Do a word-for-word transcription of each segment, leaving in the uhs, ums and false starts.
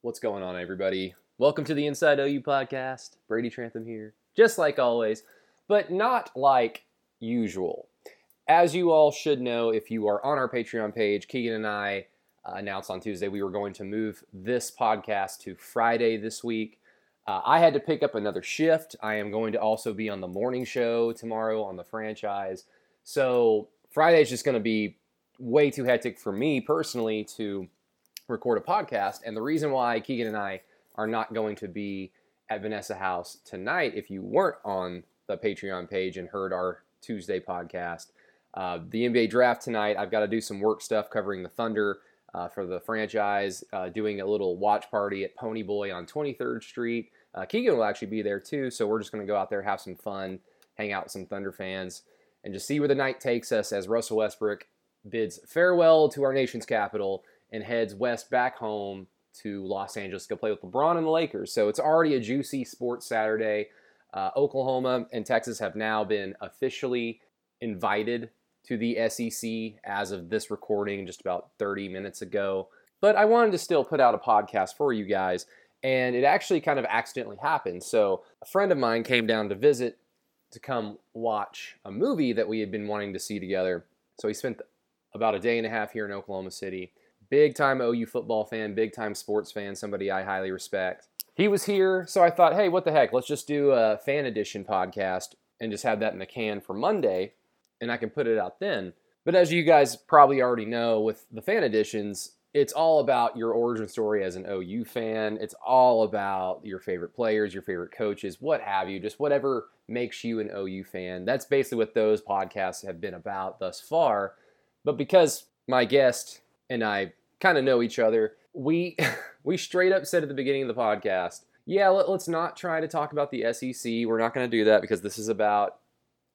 What's going on, everybody? Welcome to the Inside O U podcast. Brady Trantham here, just like always, but not like usual. As you all should know, if you are on our Patreon page, Keegan and I uh, announced on Tuesday we were going to move this podcast to Friday this week. Uh, I had to pick up another shift. I am going to also be on the morning show tomorrow on the franchise. So Friday is just going to be way too hectic for me personally to record a podcast, and the reason why Keegan and I are not going to be at Vanessa House tonight, if you weren't on the Patreon page and heard our Tuesday podcast, uh, the N B A draft tonight, I've got to do some work stuff covering the Thunder uh, for the franchise, uh, doing a little watch party at Pony Boy on twenty-third Street. Uh, Keegan will actually be there too, so we're just going to go out there, have some fun, hang out with some Thunder fans, and just see where the night takes us as Russell Westbrook bids farewell to our nation's capital and heads west back home to Los Angeles to go play with LeBron and the Lakers. So it's already a juicy sports Saturday. Uh, Oklahoma and Texas have now been officially invited to the S E C as of this recording just about thirty minutes ago. But I wanted to still put out a podcast for you guys, and it actually kind of accidentally happened. So a friend of mine came down to visit to come watch a movie that we had been wanting to see together. So he spent about a day and a half here in Oklahoma City. Big-time O U football fan, big-time sports fan, somebody I highly respect. He was here, so I thought, hey, what the heck, let's just do a fan edition podcast and just have that in the can for Monday, and I can put it out then. But as you guys probably already know, with the fan editions, it's all about your origin story as an O U fan. It's all about your favorite players, your favorite coaches, what have you, just whatever makes you an O U fan. That's basically what those podcasts have been about thus far. But because my guest and I kind of know each other, we we straight up said at the beginning of the podcast, yeah, let, let's not try to talk about the S E C. We're not going to do that because this is about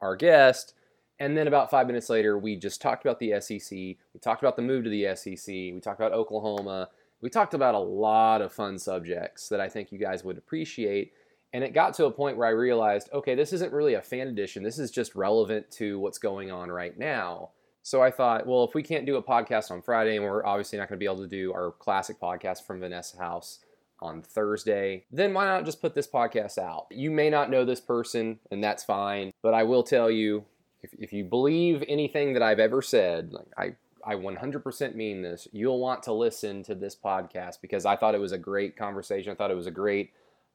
our guest. And then about five minutes later, we just talked about the S E C. We talked about the move to the S E C. We talked about Oklahoma. We talked about a lot of fun subjects that I think you guys would appreciate. And it got to a point where I realized, okay, this isn't really a fan edition. This is just relevant to what's going on right now. So I thought, well, if we can't do a podcast on Friday, and we're obviously not going to be able to do our classic podcast from Vanessa House on Thursday, then why not just put this podcast out? You may not know this person, and that's fine, but I will tell you, if, if you believe anything that I've ever said, like I, I one hundred percent mean this, you'll want to listen to this podcast because I thought it was a great conversation. I thought it was a great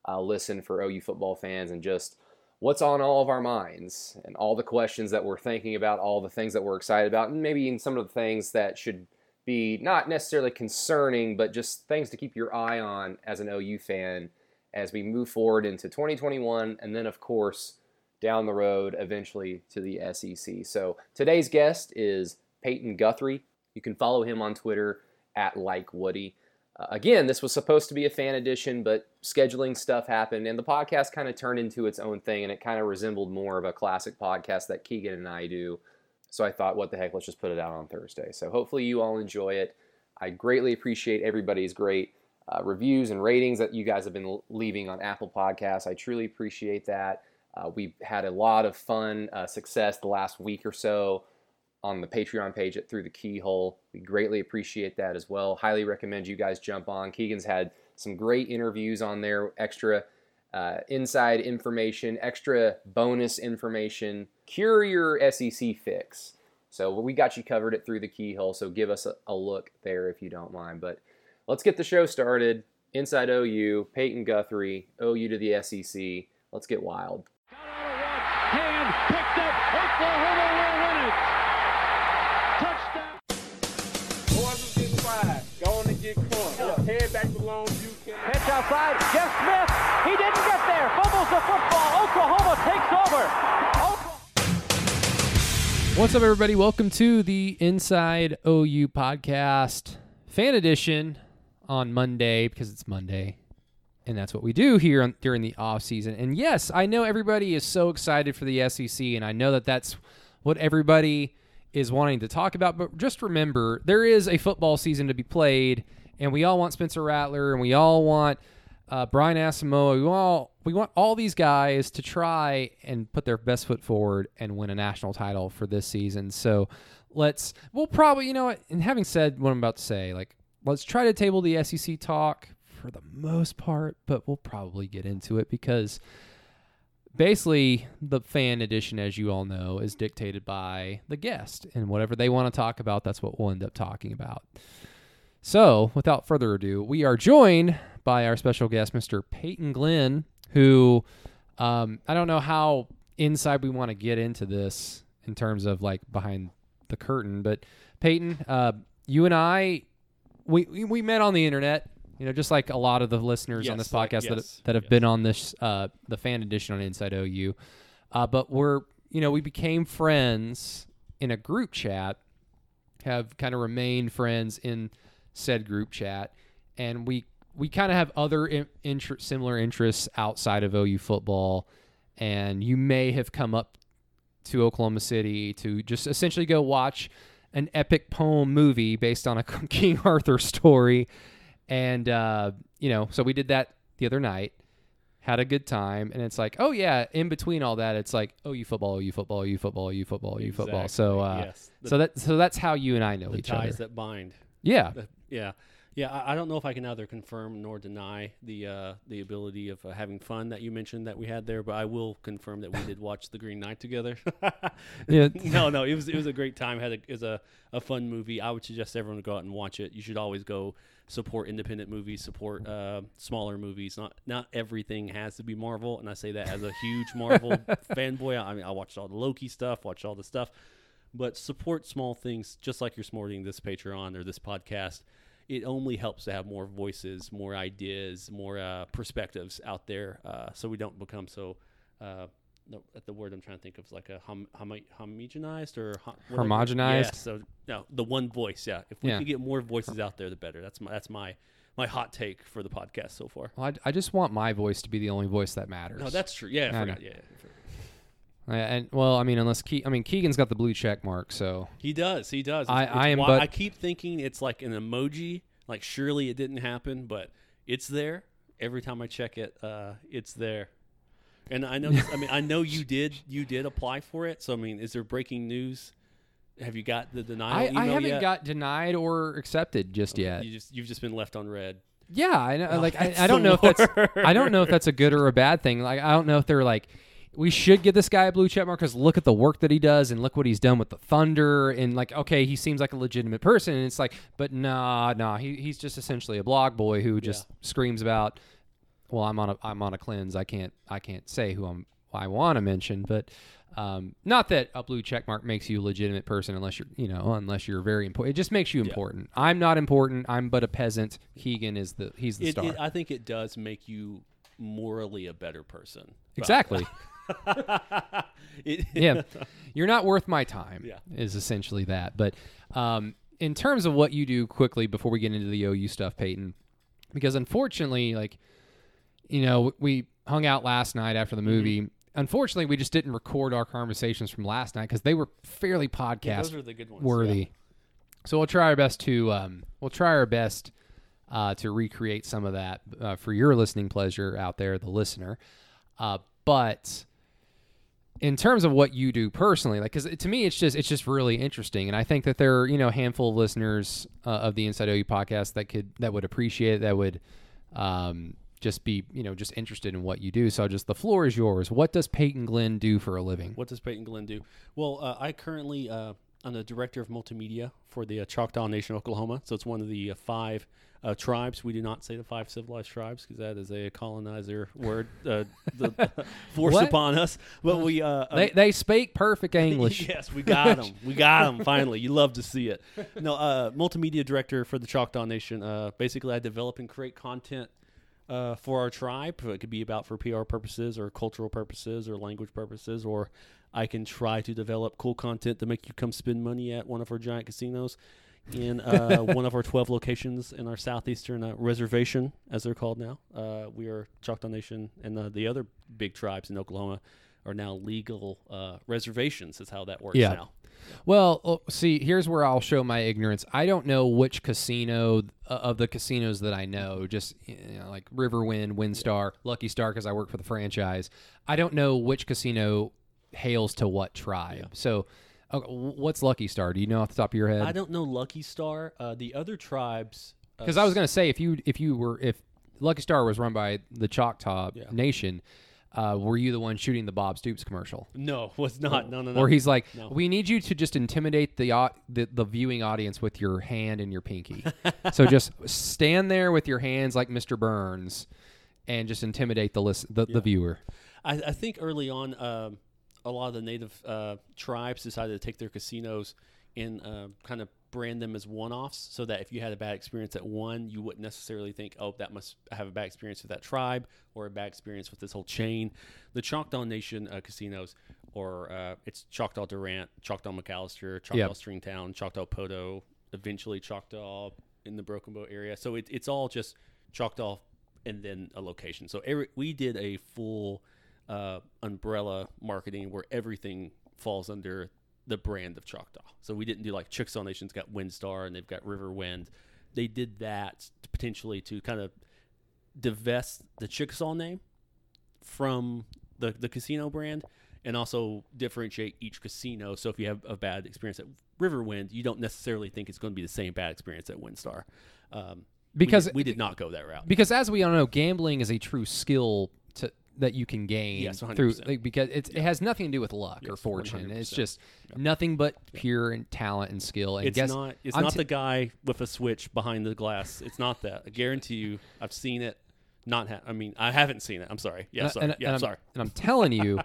uh, listen for O U football fans and just what's on all of our minds and all the questions that we're thinking about, all the things that we're excited about, and maybe in some of the things that should be not necessarily concerning, but just things to keep your eye on as an O U fan as we move forward into twenty twenty-one and then, of course, down the road eventually to the S E C. So today's guest is Peyton Guthrie. You can follow him on Twitter at LikeWoody. Uh, again, this was supposed to be a fan edition, but scheduling stuff happened, and the podcast kind of turned into its own thing, and it kind of resembled more of a classic podcast that Keegan and I do. So I thought, what the heck, let's just put it out on Thursday. So hopefully you all enjoy it. I greatly appreciate everybody's great uh, reviews and ratings that you guys have been leaving on Apple Podcasts. I truly appreciate that. Uh, we've had a lot of fun uh, success the last week or so on the Patreon page at Through the Keyhole. We greatly appreciate that as well. Highly recommend you guys jump on. Keegan's had some great interviews on there, extra uh, inside information, extra bonus information. Cure your S E C fix. So we got you covered at Through the Keyhole, so give us a, a look there if you don't mind. But let's get the show started. Inside O U, Peyton Guthrie, O U to the S E C. Let's get wild. Hand picked up, Oklahoma will win it. Head back to long view. Pitch outside. Jeff Smith. He didn't get there. Fumbles the football. Oklahoma takes over. Oklahoma. What's up, everybody? Welcome to the Inside O U podcast fan edition on Monday, because it's Monday, and that's what we do here on, during the off season. And yes, I know everybody is so excited for the S E C, and I know that that's what everybody is wanting to talk about. But just remember, there is a football season to be played. And we all want Spencer Rattler, and we all want uh, Brian Asamoah. We all we want all these guys to try and put their best foot forward and win a national title for this season. So let's we'll probably you know. And having said what I'm about to say, like let's try to table the S E C talk for the most part, but we'll probably get into it because basically the fan edition, as you all know, is dictated by the guest, and whatever they want to talk about, that's what we'll end up talking about. So without further ado, we are joined by our special guest, Mister Peyton Glenn, who um, I don't know how inside we want to get into this in terms of like behind the curtain, but Peyton, uh, you and I, we, we we met on the internet, you know, just like a lot of the listeners yes, on this podcast like, yes, that that have yes. been on this uh, the fan edition on Inside O U, uh, but we're you know we became friends in a group chat, have kind of remained friends in said group chat, and we we kind of have other in, inter, similar interests outside of O U football, and you may have come up to Oklahoma City to just essentially go watch an epic poem movie based on a King Arthur story. And, uh, you know, so we did that the other night, had a good time. And it's like, oh yeah. In between all that, it's like, oh, you football, you football, you football, you football, you exactly. football. So, uh, yes. the, so that, so that's how you and I know each other. The ties that bind. Yeah. The, yeah. Yeah. I, I don't know if I can either confirm nor deny the, uh, the ability of uh, having fun that you mentioned that we had there, but I will confirm that we did watch The Green Knight together. yeah. No, no, it was, it was a great time. Had a, it was a, a fun movie. I would suggest everyone to go out and watch it. You should always go support independent movies, support uh, smaller movies. Not not everything has to be Marvel, and I say that as a huge Marvel fanboy. I mean, I watched all the Loki stuff, watched all the stuff, but support small things just like you're supporting this Patreon or this podcast. It only helps to have more voices, more ideas, more uh, perspectives out there, uh, so we don't become so uh, no, the word I'm trying to think of is like a hom- hom- homogenized or hom- homogenized. Yeah, so no, the one voice. Yeah, if we yeah. can get more voices out there, the better. That's my that's my my hot take for the podcast so far. Well, I, I just want my voice to be the only voice that matters. No, that's true. Yeah, I, I forgot. Know. Yeah, yeah. I, and well, I mean, unless Ke- I mean Keegan's got the blue check mark, so he does. He does. It's, I, it's I am. Why, but I keep thinking it's like an emoji. Like surely it didn't happen, but it's there every time I check it. Uh, it's there. And I know, I mean, I know you did, you did apply for it. So, I mean, is there breaking news? Have you got the denial I, email I haven't yet? Got denied or accepted just okay, yet. You just, you've just been left on red. Yeah. I know. Oh, like, I, I don't know if that's, I don't know if that's a good or a bad thing. Like, I don't know if they're like, we should get this guy a blue check mark because look at the work that he does and look what he's done with the Thunder. And like, okay, he seems like a legitimate person. And it's like, but nah, nah, he, he's just essentially a blog boy who just yeah. screams about, well, I'm on a I'm on a cleanse. I can't I can't say who I'm I want to mention, but um, not that a blue check mark makes you a legitimate person unless you're you know unless you're very important. It just makes you important. Yeah. I'm not important. I'm but a peasant. Keegan is the he's the it, star. It, I think it does make you morally a better person. Exactly. it, yeah, you're not worth my time. Yeah. Is essentially that. But um, in terms of what you do quickly before we get into the O U stuff, Peyton, because unfortunately, like. You know, we hung out last night after the movie. Mm-hmm. Unfortunately, we just didn't record our conversations from last night because they were fairly podcast yeah, those are the good ones, worthy. Yeah. So we'll try our best to um, we'll try our best uh, to recreate some of that uh, for your listening pleasure out there, the listener. Uh, but in terms of what you do personally, like, because to me, it's just it's just really interesting, and I think that there are you know a handful of listeners uh, of the Inside O U podcast that could that would appreciate it, that would. Um, just be, you know, just interested in what you do. So just the floor is yours. What does Peyton Glenn do for a living? What does Peyton Glenn do? Well, uh, I currently, uh, I'm the director of multimedia for the uh, Choctaw Nation, Oklahoma. So it's one of the uh, five uh, tribes. We do not say the five civilized tribes because that is a colonizer word uh, the, uh, forced upon us. But we uh, they, uh, they speak perfect English. Yes, we got them. We got them. Finally, you love to see it. No, uh, multimedia director for the Choctaw Nation. Uh, basically, I develop and create content Uh, for our tribe. It could be about for P R purposes or cultural purposes or language purposes, or I can try to develop cool content to make you come spend money at one of our giant casinos in uh, one of our twelve locations in our southeastern uh, reservation, as they're called now. Uh, we are Choctaw Nation, and uh, the other big tribes in Oklahoma are now legal uh, reservations is how that works yeah. now. Well, see, here's where I'll show my ignorance. I don't know which casino uh, of the casinos that I know, just you know, like Riverwind, WinStar, yeah. Lucky Star, because I work for the franchise. I don't know which casino hails to what tribe. Yeah. So okay, what's Lucky Star? Do you know off the top of your head? I don't know Lucky Star. Uh, the other tribes. Because uh, I was going to say, if you if you were, if Lucky Star was run by the Choctaw yeah. Nation. Uh, were you the one shooting the Bob Stoops commercial? No, was not. No, no, no. Where he's like, no. we need you to just intimidate the, uh, the the viewing audience with your hand and your pinky. So just stand there with your hands like Mister Burns and just intimidate the list, the, yeah. the viewer. I, I think early on, uh, a lot of the native uh, tribes decided to take their casinos and uh, kind of brand them as one-offs so that if you had a bad experience at one, you wouldn't necessarily think, oh, that must have a bad experience with that tribe or a bad experience with this whole chain. The Choctaw Nation uh, casinos, or uh, it's Choctaw Durant, Choctaw McAllister, Choctaw yep. Stringtown, Choctaw Poto, eventually Choctaw in the Broken Bow area. So it, it's all just Choctaw and then a location. So every, we did a full uh, umbrella marketing where everything falls under the brand of Choctaw. So we didn't do like Chickasaw Nation's got WinStar and they've got Riverwind. They did that to potentially to kind of divest the Chickasaw name from the, the casino brand and also differentiate each casino. So if you have a bad experience at Riverwind, you don't necessarily think it's going to be the same bad experience at WinStar. Um, because we did, we did not go that route. Because as we all know, gambling is a true skill to, that you can gain yes, through like, because it's, yeah. it has nothing to do with luck yes, or fortune. one hundred percent. It's just yeah. nothing but pure and talent and skill. And it's guess, not, it's I'm not t- the guy with a switch behind the glass. It's not that. I guarantee you I've seen it. Not, ha- I mean, I haven't seen it. I'm sorry. Yeah. Uh, sorry. And, yeah. And I'm, sorry. And I'm telling you,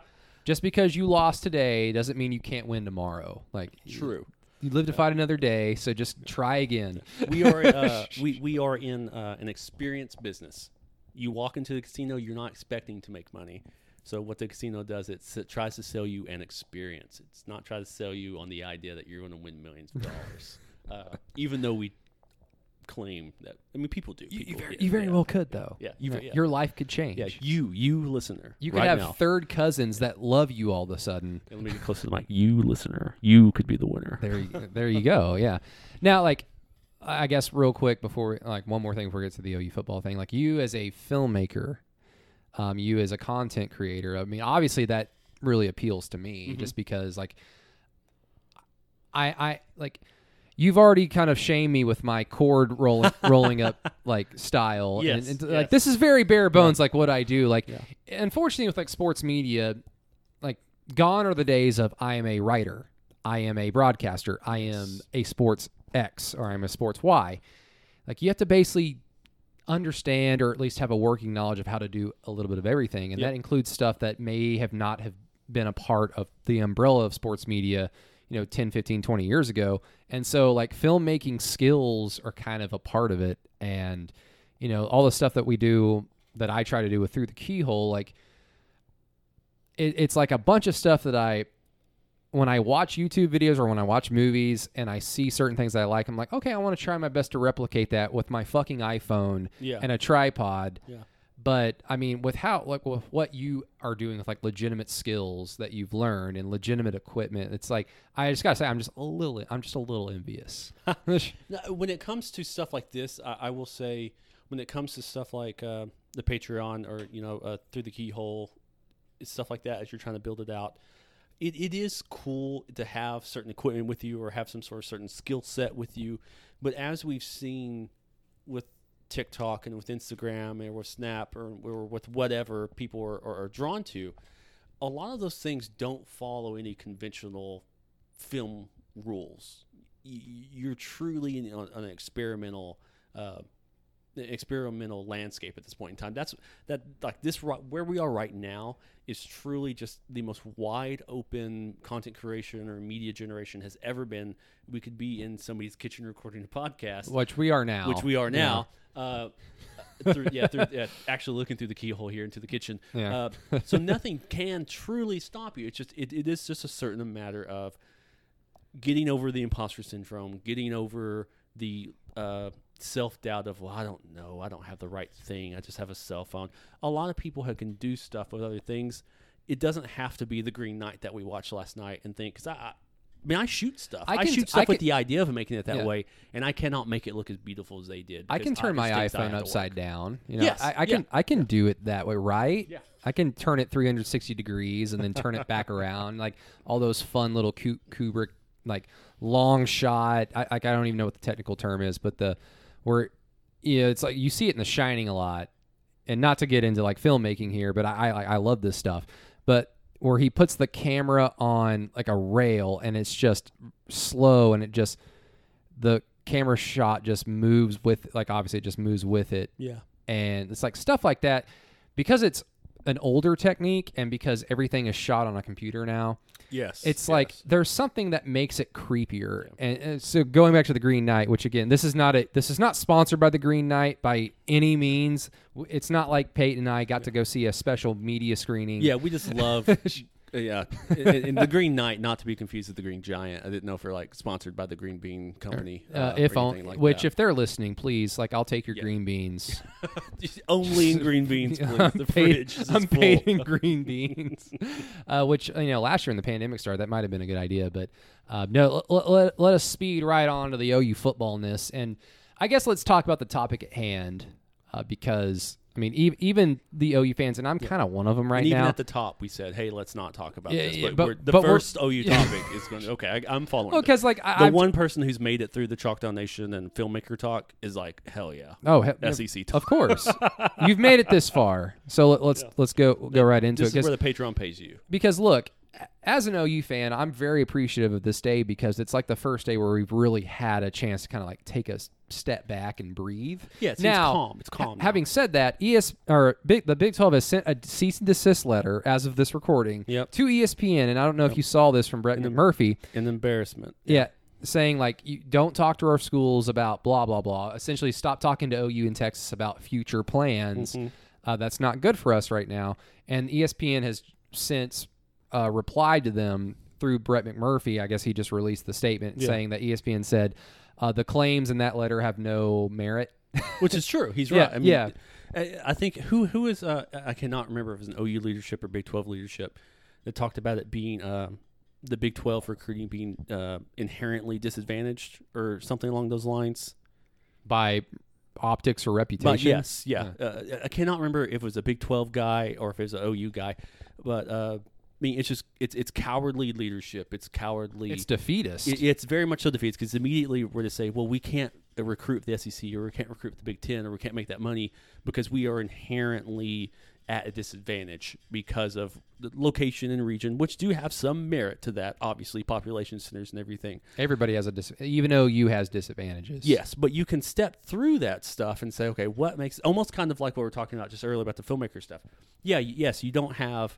just because you lost today doesn't mean you can't win tomorrow. Like true. You, you live to fight another day. So just try again. We are, uh, we, we are in uh, an experience business. You walk into the casino, you're not expecting to make money. So what the casino does, it's, it tries to sell you an experience. It's not trying to sell you on the idea that you're going to win millions of dollars, uh, even though we claim that. I mean, people do. People, you very, yeah, you very yeah, well could, yeah, though. Yeah, you, yeah, your life could change. Yeah, you, you listener. You could right have now. third cousins that love you all of a sudden. Yeah, let me get close to the mic. You listener, you could be the winner. There, you, there you go. Yeah. Now, like. I guess real quick before, like one more thing before we get to the O U football thing, like you as a filmmaker, um, you as a content creator, I mean, obviously that really appeals to me mm-hmm. just because like, I, I like you've already kind of shamed me with my cord rolling, rolling up like style. Yes, and, and yes. Like this is very bare bones. Yeah. Like what I do, like, yeah. unfortunately with like sports media, like gone are the days of, I am a writer. I am a broadcaster. I am a sports X or I'm a sports Y. Like you have to basically understand or at least have a working knowledge of how to do a little bit of everything. And yep. that includes stuff that may have not have been a part of the umbrella of sports media, you know, ten, fifteen, twenty years ago. And so like filmmaking skills are kind of a part of it. And, you know, all the stuff that we do that I try to do with Through the Keyhole, like it, it's like a bunch of stuff that I, when I watch YouTube videos or when I watch movies and I see certain things that I like, I'm like, okay, I want to try my best to replicate that with my fucking iPhone yeah. and a tripod. Yeah. But I mean, with how, like with what you are doing with like legitimate skills that you've learned and legitimate equipment, it's like, I just gotta say, I'm just a little, I'm just a little envious. When it comes to stuff like this, I, I will say when it comes to stuff like uh, the Patreon or, you know, uh, Through the Keyhole, stuff like that, as you're trying to build it out, It it is cool to have certain equipment with you or have some sort of certain skill set with you. But as we've seen with TikTok and with Instagram and with Snap or, or with whatever people are, are, are drawn to, a lot of those things don't follow any conventional film rules. You're truly in an experimental uh, experimental landscape at this point in time. That's that like this where we are right now is truly just the most wide open content creation or media generation has ever been. We could be in somebody's kitchen recording a podcast, which we are now, which we are now, yeah. Uh, through, yeah, through, yeah, actually looking through the keyhole here into the kitchen. Yeah. Uh, so nothing can truly stop you. It's just, it, it is just a certain matter of getting over the imposter syndrome, getting over the, uh, self-doubt of, well, I don't know, I don't have the right thing, I just have a cell phone. A lot of people who can do stuff with other things, it doesn't have to be The Green Knight that we watched last night and think, because I, I mean, I shoot stuff. I, I can, shoot stuff I can, with the idea of making it that yeah. way, and I cannot make it look as beautiful as they did. I can turn I, my iPhone upside down. You know, yes. I, I can yeah. I can yeah. do it that way, right? Yeah. I can turn it three hundred sixty degrees and then turn it back around, like all those fun little Kubrick, like long shot. I, I don't even know what the technical term is, but the... where, you know, it's like you see it in The Shining a lot, and not to get into like filmmaking here, but I, I I love this stuff. But where he puts the camera on like a rail and it's just slow and it just the camera shot just moves with like obviously it just moves with it. Yeah. And it's like stuff like that because it's an older technique and because everything is shot on a computer now. Yes. It's yes. like there's something that makes it creepier. Yeah. And, and so going back to the Green Knight, which again, this is not a this is not sponsored by the Green Knight by any means. It's not like Peyton and I got yeah. to go see a special media screening. Yeah, we just love yeah. And the Green Knight, not to be confused with the Green Giant. I didn't know if we're like sponsored by the Green Bean Company. Or, uh, uh, if on, like which that. If they're listening, please, like I'll take your yeah. green beans. Only in green beans, please. I'm the paid, fridge is I'm full. Paid in green beans. uh, which, you know, last year when the pandemic started, that might have been a good idea. But uh, no, let, let, let us speed right on to the O U footballness. And I guess let's talk about the topic at hand uh, because... I mean, e- even the O U fans, and I'm yeah. kind of one of them right and even now. Even at the top, we said, "Hey, let's not talk about yeah, this." But, yeah, but we're, the but first we're, O U topic is going. to, okay, I, I'm following. Well, because like I, the I've, one person who's made it through the Choctaw Nation and filmmaker talk is like, "Hell yeah!" Oh, S E C talk. Of course, you've made it this far, so let, let's yeah. let's go go yeah. right into this it. This is where the Patreon pays you. Because look, as an O U fan, I'm very appreciative of this day because it's like the first day where we've really had a chance to kind of like take us. Step back and breathe. Yeah, it's calm. It's calm. Ha- having said that, E S or Big, the Big twelve has sent a cease and desist letter as of this recording yep. to E S P N, and I don't know yep. if you saw this from Brett and Murphy. An embarrassment. Yeah, yeah saying like, you don't talk to our schools about blah blah blah. Essentially, stop talking to O U in Texas about future plans. Mm-hmm. Uh, that's not good for us right now. And E S P N has since uh, replied to them through Brett McMurphy. I guess he just released the statement yeah. saying that E S P N said. Uh, the claims in that letter have no merit. Which is true. He's right. Yeah, I mean, yeah. I, I think who who is, uh, I cannot remember if it was an O U leadership or Big twelve leadership that talked about it being uh, the Big twelve recruiting being uh, inherently disadvantaged or something along those lines. By optics or reputation? But yes, yeah. yeah. Uh, I cannot remember if it was a Big twelve guy or if it was an O U guy, but... Uh, I mean, it's just it's it's cowardly leadership. It's cowardly. It's defeatist. It, it's very much so defeatist because immediately we're to say, well, we can't recruit the S E C or we can't recruit the Big Ten or we can't make that money because we are inherently at a disadvantage because of the location and region, which do have some merit to that. Obviously, population centers and everything. Everybody has a dis- even O U has disadvantages. Yes, but you can step through that stuff and say, okay, what makes almost kind of like what we were talking about just earlier about the filmmaker stuff. Yeah, yes, you don't have.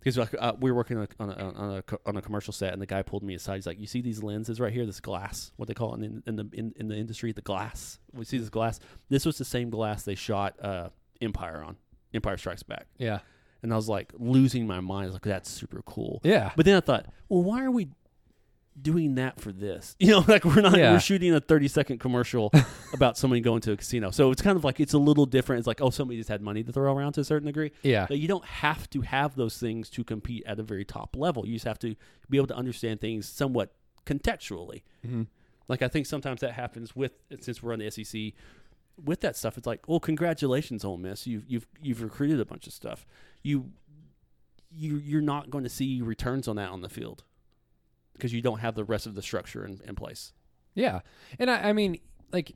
Because uh, we were working on a, on, a, on, a, on a commercial set, and the guy pulled me aside. He's like, "You see these lenses right here? This glass? What they call it in, in the in, in the industry? The glass. We see this glass. This was the same glass they shot uh, Empire on. Empire Strikes Back. Yeah." And I was like, losing my mind. I was like, "That's super cool." Yeah. But then I thought, well, why are we doing that for this? You know, like we're not yeah. we're shooting a thirty second commercial about somebody going to a casino. So it's kind of like it's a little different. It's like, oh, somebody just had money to throw around to a certain degree. Yeah. But you don't have to have those things to compete at a very top level. You just have to be able to understand things somewhat contextually. Mm-hmm. Like I think sometimes that happens with since we're on the S E C with that stuff. It's like, well, congratulations, Ole Miss. You've you've you've recruited a bunch of stuff. You you you're not going to see returns on that on the field. Because you don't have the rest of the structure in, in place. Yeah. And I, I mean, like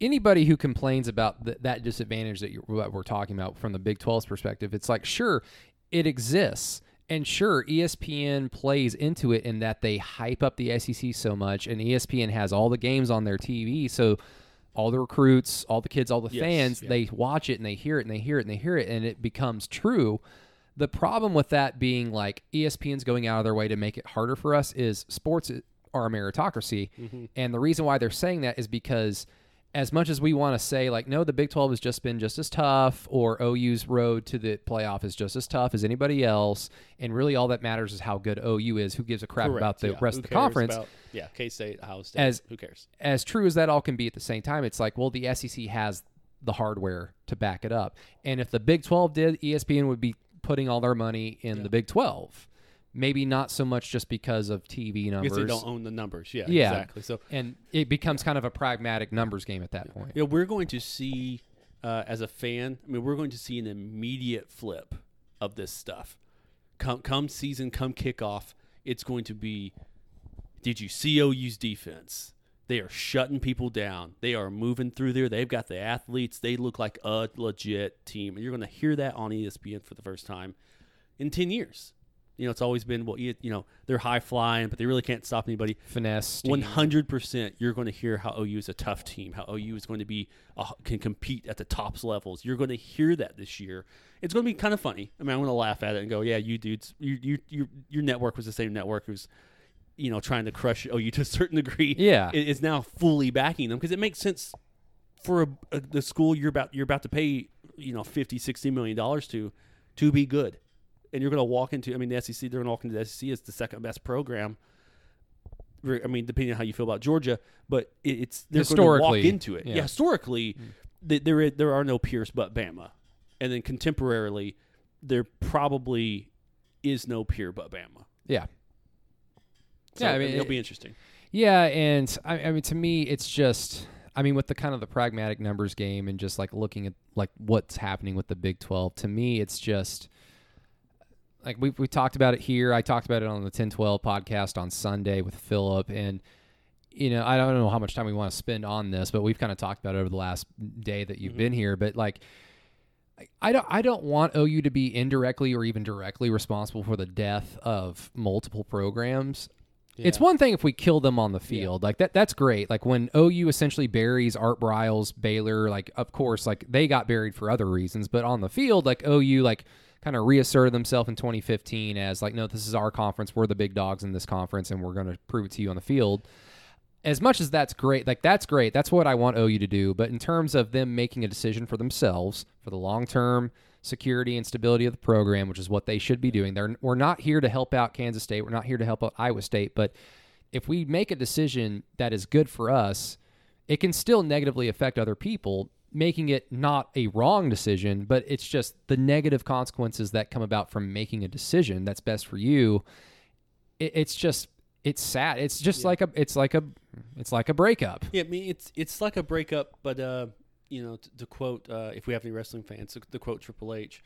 anybody who complains about th- that disadvantage that you, what we're talking about from the Big twelve's perspective, it's like, sure, it exists. And sure, E S P N plays into it in that they hype up the S E C so much. And E S P N has all the games on their T V. So all the recruits, all the kids, all the yes, fans, yeah. they watch it and they hear it and they hear it and they hear it. And it becomes true. The problem with that being like E S P N's going out of their way to make it harder for us is sports are a meritocracy. Mm-hmm. And the reason why they're saying that is because as much as we want to say like, no, the Big twelve has just been just as tough or O U's road to the playoff is just as tough as anybody else. And really all that matters is how good O U is, who gives a crap Correct. about the yeah. rest who of the conference. About, yeah. K-State, Ohio State, as, who cares? As true as that all can be at the same time, it's like, well, the S E C has the hardware to back it up. And if the Big twelve did, E S P N would be putting all their money in yeah. the Big twelve. Maybe not so much just because of T V numbers. Because they don't own the numbers. Yeah, yeah. exactly. So, and it becomes yeah. kind of a pragmatic numbers game at that yeah. point. Yeah, we're going to see, uh, as a fan, I mean, we're going to see an immediate flip of this stuff. Come, come season, come kickoff, it's going to be, did you see O U's defense? They are shutting people down. They are moving through there. They've got the athletes. They look like a legit team. And you're going to hear that on E S P N for the first time in ten years. You know, it's always been, well, you know, they're high flying, but they really can't stop anybody. Finesse. Team. one hundred percent you're going to hear how O U is a tough team, how O U is going to be, uh, can compete at the tops levels. You're going to hear that this year. It's going to be kind of funny. I mean, I'm going to laugh at it and go, yeah, you dudes, you, you, you, your network was the same network who's, you know, trying to crush O U to a certain degree. Yeah. Is now fully backing them because it makes sense for a, a, the school you're about, you're about to pay, you know, fifty, sixty million dollars to, to be good. And you're going to walk into, I mean, the S E C, they're going to walk into the S E C as the second best program. I mean, depending on how you feel about Georgia, but it's, they're going to walk into it. Yeah, yeah historically, mm-hmm. they, there, there are no peers but Bama. And then contemporarily, there probably is no peer but Bama. Yeah. So, yeah, I mean, it'll it, be interesting. Yeah, and I, I mean, to me, it's just, I mean, with the kind of the pragmatic numbers game and just like looking at like what's happening with the Big twelve, to me, it's just. Like we we talked about it here. I talked about it on the ten twelve podcast on Sunday with Philip, and you know I don't know how much time we want to spend on this, but we've kind of talked about it over the last day that you've mm-hmm. been here. But like, I don't I don't want O U to be indirectly or even directly responsible for the death of multiple programs. Yeah. It's one thing if we kill them on the field, yeah. like that. That's great. Like when O U essentially buries Art Briles, Baylor, like of course, like they got buried for other reasons, but on the field, like O U, like. Kind of reasserted themselves in twenty fifteen as like, no, this is our conference. We're the big dogs in this conference, and we're going to prove it to you on the field. As much as that's great, like that's great. That's what I want O U to do. But in terms of them making a decision for themselves, for the long-term security and stability of the program, which is what they should be doing, they're, we're not here to help out Kansas State. We're not here to help out Iowa State. But if we make a decision that is good for us, it can still negatively affect other people, making it not a wrong decision, but it's just the negative consequences that come about from making a decision that's best for you. It, it's just, it's sad. It's just yeah. like a, it's like a, it's like a breakup. Yeah. I mean, it's, it's like a breakup, but, uh, you know, to, to quote, uh, if we have any wrestling fans, the quote Triple H,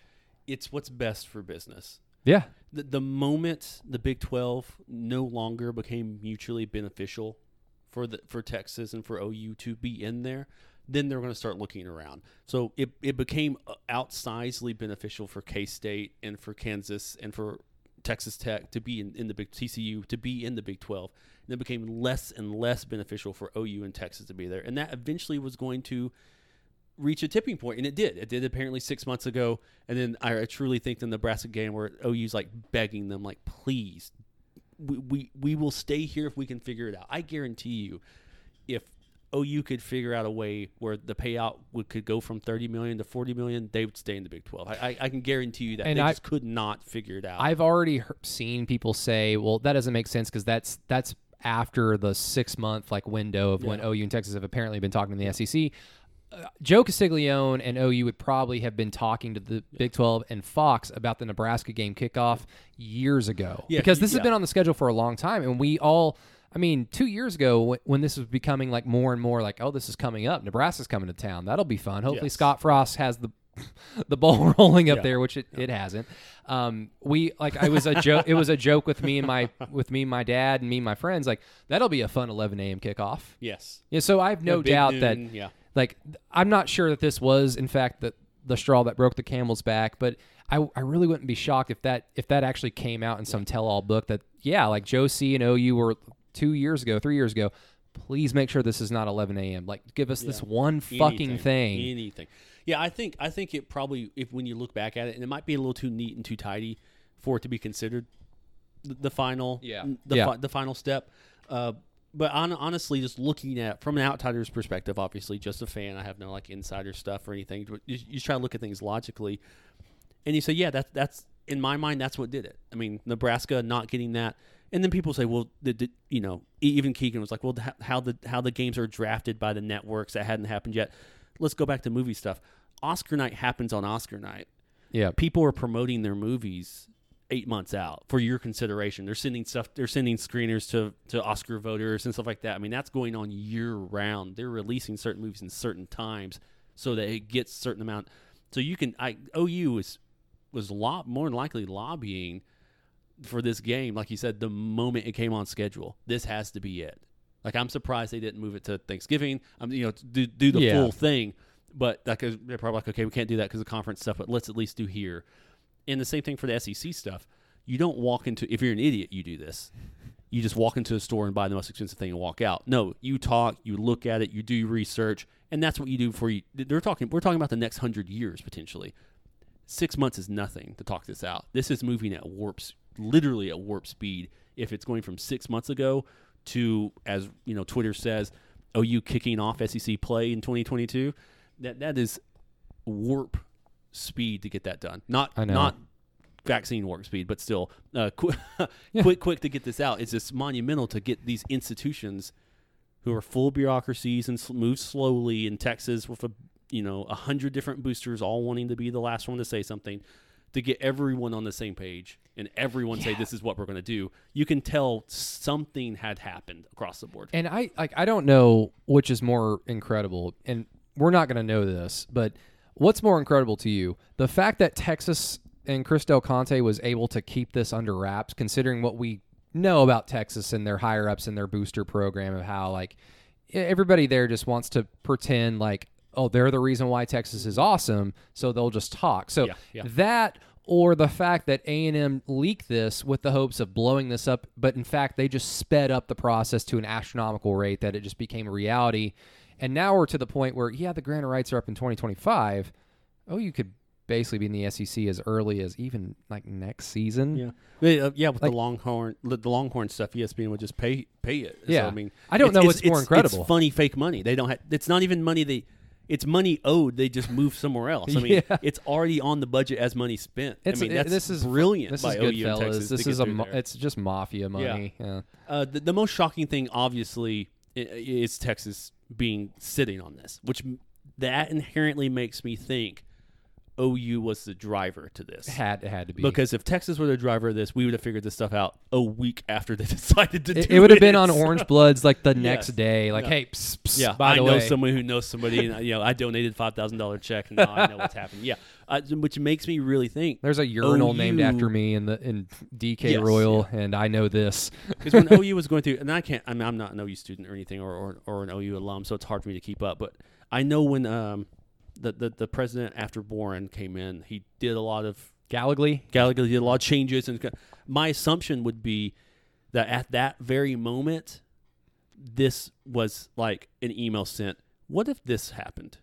it's what's best for business. Yeah. The, the moment the Big twelve no longer became mutually beneficial for the, for Texas and for O U to be in there, then they're going to start looking around. So it, it became outsizedly beneficial for K-State and for Kansas and for Texas Tech to be in, in the big T C U, to be in the Big twelve. And it became less and less beneficial for O U and Texas to be there. And that eventually was going to reach a tipping point, and it did. It did apparently six months ago. And then I, I truly think the Nebraska game where O U's like begging them, like, please, we, we, we will stay here if we can figure it out. I guarantee you if – O U could figure out a way where the payout would could go from thirty million dollars to forty million dollars, they would stay in the Big twelve. I, I, I can guarantee you that. And they I, just could not figure it out. I've already heard, seen people say, well, that doesn't make sense because that's that's after the six-month like window of yeah. when O U and Texas have apparently been talking to the yeah. S E C. Uh, Joe Castiglione and O U would probably have been talking to the yeah. Big twelve and Fox about the Nebraska game kickoff years ago yeah, because this yeah. has been on the schedule for a long time, and we all – I mean, two years ago when this was becoming like more and more like, oh, this is coming up. Nebraska's coming to town. That'll be fun. Hopefully yes. Scott Frost has the the ball rolling up yeah. there, which it, yeah. it hasn't. Um, we like I was a joke. It was a joke with me and my with me, and my dad, and me, and my friends. Like that'll be a fun eleven a.m. kickoff. Yes. Yeah. So I have no doubt noon, that. Yeah. Like I'm not sure that this was in fact the the straw that broke the camel's back, but I, I really wouldn't be shocked if that if that actually came out in some tell-all book that yeah, like Joe C and O U were. Two years ago, three years ago, please make sure this is not eleven a.m. Like, give us yeah. this one fucking anything, thing. Anything. Yeah, I think I think it probably, if when you look back at it, and it might be a little too neat and too tidy for it to be considered the, the final, yeah, the, yeah. Fi- the final step. Uh, but on, honestly, just looking at from an outsider's perspective, obviously, just a fan, I have no like insider stuff or anything. You, you try to look at things logically, and you say, yeah, that that's in my mind, that's what did it. I mean, Nebraska not getting that. And then people say, well, the, the, you know, even Keegan was like, well, the, how the how the games are drafted by the networks, that hadn't happened yet. Let's go back to movie stuff. Oscar night happens on Oscar night. Yeah, people are promoting their movies eight months out for your consideration. They're sending stuff. They're sending screeners to to Oscar voters and stuff like that. I mean, that's going on year round. They're releasing certain movies in certain times so that it gets a certain amount. So you can, I O U is was lob, more than likely lobbying for this game, like you said, the moment it came on schedule, this has to be it. Like, I'm surprised they didn't move it to Thanksgiving. I'm, you know, do do the yeah. full thing. But like, they're probably like, okay, we can't do that because of conference stuff, but let's at least do here. And the same thing for the S E C stuff. You don't walk into, if you're an idiot, you do this. You just walk into a store and buy the most expensive thing and walk out. No, you talk, you look at it, you do your research, and that's what you do for you. They're talking, we're talking about the next hundred years potentially. Six months is nothing to talk this out. This is moving at warps, literally at warp speed. If it's going from six months ago to, as you know, Twitter says, O U kicking off S E C play in twenty twenty-two, that that is warp speed to get that done. Not I know. not. vaccine warp speed, but still uh, qu- yeah. quick, quick to get this out. It's just monumental to get these institutions who are full bureaucracies and sl- move slowly in Texas with a, you know, a hundred different boosters all wanting to be the last one to say something, to get everyone on the same page and everyone yeah. say, this is what we're going to do. You can tell something had happened across the board. And I, like, I don't know which is more incredible, and we're not going to know this, but what's more incredible to you? The fact that Texas and Chris Del Conte was able to keep this under wraps, considering what we know about Texas and their higher-ups and their booster program, of how, like, everybody there just wants to pretend like, oh, they're the reason why Texas is awesome, so they'll just talk. So yeah, yeah. that, or the fact that A and M leaked this with the hopes of blowing this up, but in fact they just sped up the process to an astronomical rate that it just became a reality. And now we're to the point where, yeah, the grant of rights are up in twenty twenty-five. Oh, you could basically be in the S E C as early as even like next season. Yeah, they, uh, yeah. With like, the Longhorn, the, the Longhorn stuff, E S P N would just pay pay it. Yeah, so, I mean, I don't know what's more it's, incredible. It's funny, fake money. They don't have. It's not even money. They, it's money owed. They just move somewhere else. I mean, yeah. it's already on the budget as money spent. It's, I mean, that's it, this is brilliant. This by is good, fellas. This is a. Mo- it's just mafia money. Yeah. yeah. Uh, the, the most shocking thing, obviously, is Texas being sitting on this, which that inherently makes me think O U was the driver to this. It had, it had to be. Because if Texas were the driver of this, we would have figured this stuff out a week after they decided to it, do it. It would have been on Orange Bloods like the yes. next day. Like, no. hey, psst, psst, yeah, by I the way. I know someone who knows somebody. And, you know, I donated a five thousand dollars check, and now I know what's happening. Yeah, uh, which makes me really think. There's a urinal O U named after me in the in D K yes, Royal, yeah. and I know this. Because when O U was going through, and I can't, I mean, I'm not an O U student or anything or, or, or an O U alum, so it's hard for me to keep up. But I know when um, – The, the the president after Warren came in, he did a lot of Gallagly. Gallagly did a lot of changes, and my assumption would be that at that very moment, this was like an email sent. What if this happened?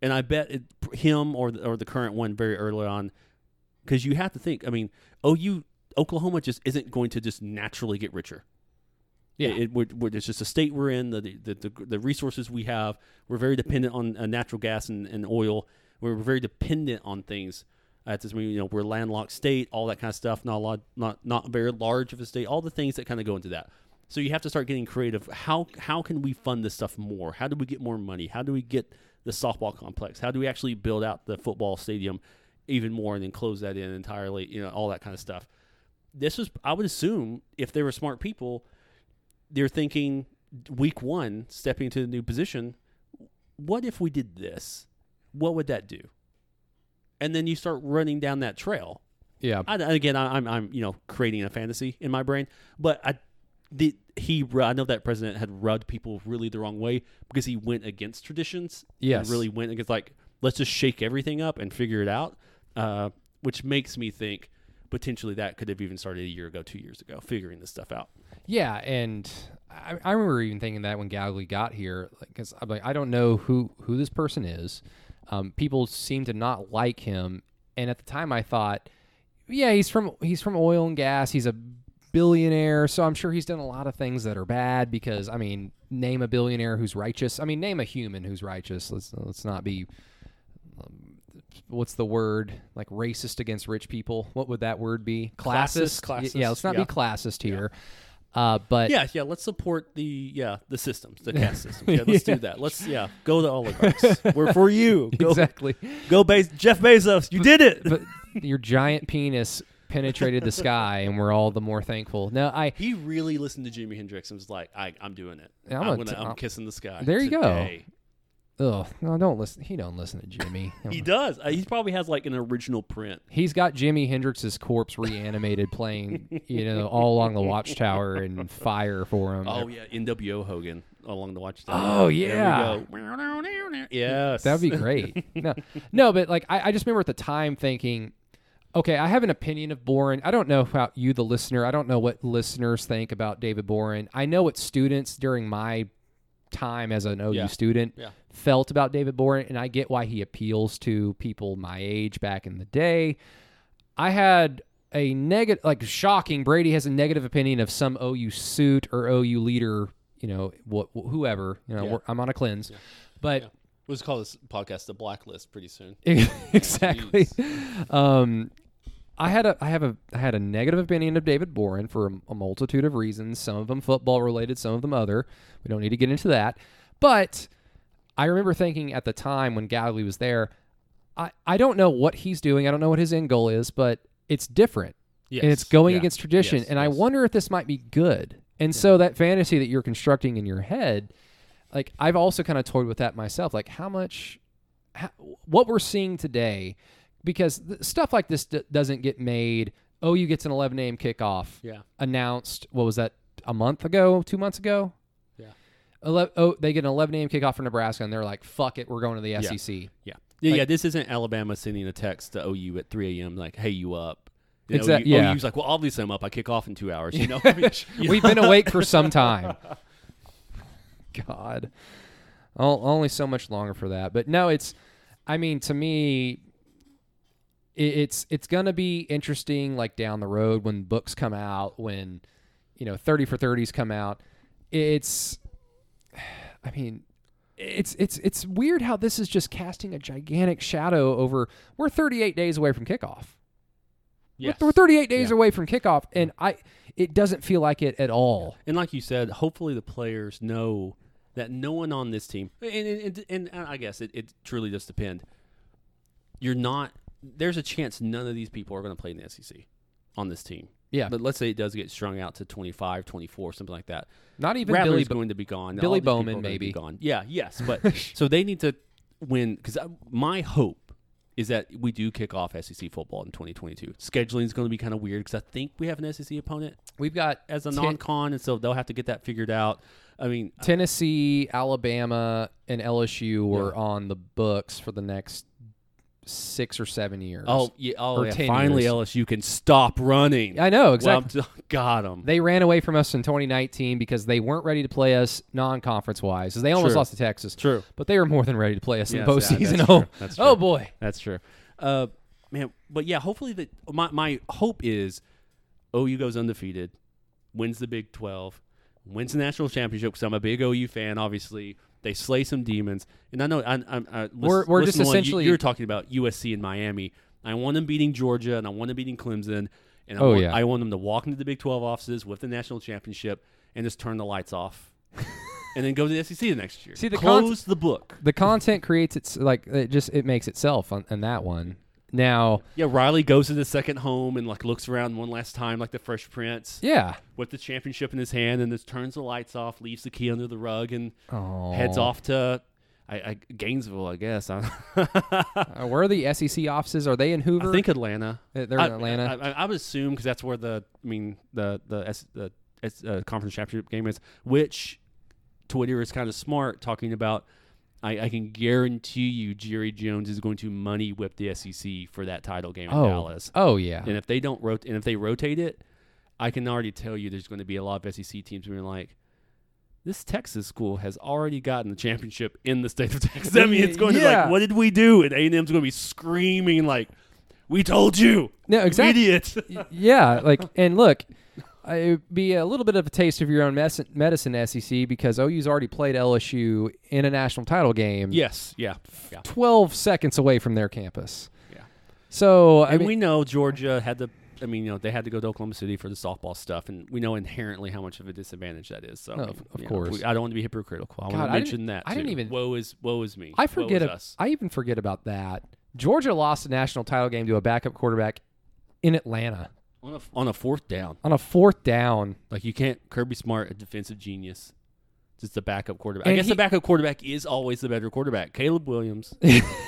And I bet it, him or the, or the current one very early on, because you have to think. I mean, O U Oklahoma just isn't going to just naturally get richer. Yeah, it, it, we're, we're, it's just the state we're in, the the, the the resources we have. We're very dependent on uh, natural gas and, and oil. We're very dependent on things. At this, you know, we're a landlocked state, all that kind of stuff. Not a lot, not not very large of a state. All the things that kind of go into that. So you have to start getting creative. How how can we fund this stuff more? How do we get more money? How do we get the softball complex? How do we actually build out the football stadium even more and then close that in entirely? You know, all that kind of stuff. This was, I would assume, if they were smart people, they're thinking week one, stepping into the new position, what if we did this? What would that do? And then you start running down that trail. Yeah. I, again, I, I'm I'm you know creating a fantasy in my brain, but I the, he I know that president had rubbed people really the wrong way because he went against traditions. Yes. And really went against, like, let's just shake everything up and figure it out, uh, which makes me think potentially that could have even started a year ago, two years ago, figuring this stuff out. Yeah, and I, I remember even thinking that when Gallagher got here, because like, I'm like, I don't know who, who this person is. Um, people seem to not like him, and at the time I thought, yeah, he's from he's from oil and gas. He's a billionaire, so I'm sure he's done a lot of things that are bad. Because I mean, name a billionaire who's righteous. I mean, name a human who's righteous. Let's let's not be. Um, What's the word? Like racist against rich people. What would that word be? Classist. Classist. Yeah, let's not yeah. be classist here. Yeah. Uh, but yeah, yeah, let's support the yeah the systems, the caste systems. Yeah, let's yeah. do that. Let's yeah go to oligarchs. We're for you. Go, exactly. Go, Be- Jeff Bezos. You but, did it. But your giant penis penetrated the sky, and we're all the more thankful. No, I. He really listened to Jimi Hendrix and was like, I, "I'm doing it. I'm, I'm, gonna, t- I'm kissing the sky." There you today. go. Ugh, no, don't listen. He don't listen to Jimmy. he does. Uh, he probably has like an original print. He's got Jimi Hendrix's corpse reanimated playing, you know, all along the Watchtower and fire for him. Oh, yeah, N W O Hogan along the Watchtower. Oh, yeah. Yes. That would be great. No, no, but like I, I just remember at the time thinking, okay, I have an opinion of Boren. I don't know about you, the listener. I don't know what listeners think about David Boren. I know what students during my time as an O U yeah. student yeah. felt about David Boren, and I get why he appeals to people my age back in the day. I had a negative, like shocking, Brady has a negative opinion of some O U suit or O U leader, you know, wh- wh- whoever. You know, yeah. I'm on a cleanse. Yeah. But... Yeah. We'll just call this podcast The Blacklist pretty soon. Exactly. Um, I had a I have a I had a negative opinion of David Boren for a, a multitude of reasons. Some of them football related, some of them other. We don't need to get into that. But I remember thinking at the time when Galloway was there, I, I don't know what he's doing. I don't know what his end goal is, but it's different. Yes. And it's going yeah. against tradition. Yes, and yes. I wonder if this might be good. And yeah. so that fantasy that you're constructing in your head. Like, I've also kind of toyed with that myself. Like, how much, how, what we're seeing today, because th- stuff like this d- doesn't get made. O U gets an eleven a.m. kickoff yeah. announced, what was that, a month ago, two months ago? Yeah. Ele- oh, they get an eleven a.m. kickoff for Nebraska, and they're like, fuck it, we're going to the yeah. S E C. Yeah. Yeah, like, yeah, this isn't Alabama sending a text to O U at three a.m. like, hey, you up. You know, exactly. O U, yeah. O U's like, well, obviously I'm up. I kick off in two hours. You know? I mean, you We've know? been awake for some time. God, I'll, only so much longer for that. But no, it's, I mean, to me, it, it's it's going to be interesting, like down the road when books come out, when, you know, thirty for thirties come out. It's, I mean, it's it's it's weird how this is just casting a gigantic shadow over, we're thirty-eight days away from kickoff. Yes. We're thirty-eight days yeah. away from kickoff, and I it doesn't feel like it at all. And like you said, hopefully the players know that no one on this team, and and, and, and I guess it, it truly does depend. You're not there's a chance none of these people are going to play in the S E C on this team. Yeah. But let's say it does get strung out to twenty-five, twenty-four, something like that. Not even Rattler's Billy going to be gone. Billy Bowman maybe be gone. Yeah, yes, but so they need to win, cuz my hope is that we do kick off S E C football in twenty twenty-two. Scheduling is going to be kind of weird because I think we have an S E C opponent. We've got as a ten, non-con, and so they'll have to get that figured out. I mean, Tennessee, I, Alabama, and L S U were yeah. on the books for the next six or seven years. Oh, yeah! Oh, yeah. Finally, years. L S U can stop running. I know exactly. Well, t- got them. They ran away from us in twenty nineteen because they weren't ready to play us non-conference wise. They almost true. lost to Texas. True, but they were more than ready to play us yes, in postseason. Yeah, oh, that's true. oh boy, that's true. Uh, man, but yeah, hopefully that my my hope is O U goes undefeated, wins the Big twelve, wins the national championship. Because I'm a big O U fan, obviously. They slay some demons, and I know I, I, I we're we're just essentially you're talking about U S C and Miami. I want them beating Georgia, and I want them beating Clemson, and I, oh, want, yeah. I want them to walk into the Big twelve offices with the national championship and just turn the lights off, and then go to the S E C the next year. See, the close con- the book. The content creates its like it just it makes itself on, on that one. Now, yeah, Riley goes to the second home and like looks around one last time, like the Fresh Prince. Yeah, with the championship in his hand, and just turns the lights off, leaves the key under the rug, and Aww. heads off to I, I, Gainesville, I guess. uh, where are the S E C offices? Are they in Hoover? I think Atlanta. They're in I, Atlanta. I, I, I would assume because that's where the I mean the the, S, the S, uh, conference championship game is. Which Twitter is kind of smart talking about. I, I can guarantee you Jerry Jones is going to money whip the S E C for that title game in oh. Dallas. Oh, yeah. And if they don't rot- and if they rotate it, I can already tell you there's going to be a lot of S E C teams being like, this Texas school has already gotten the championship in the state of Texas. I mean, it's going yeah. to be like, what did we do? And A and M's going to be screaming like, we told you. No, exactly. Idiot. yeah. Like, and look, it would be a little bit of a taste of your own medicine, S E C, because O U's already played L S U in a national title game. Yes, yeah. yeah. twelve seconds away from their campus. Yeah. So, I And mean, we know Georgia had to, I mean, you know, they had to go to Oklahoma City for the softball stuff, and we know inherently how much of a disadvantage that is. So, no, I mean, of course. Know, we, I don't want to be hypocritical. I God, want to I mention that, I too. didn't even... Woe is, woe is me. I forget. Woe is us. I even forget about that. Georgia lost a national title game to a backup quarterback in Atlanta. On a, on a fourth down. On a fourth down. Like, you can't. Kirby Smart, a defensive genius. just the backup quarterback. And I guess he, the backup quarterback is always the better quarterback. Caleb Williams,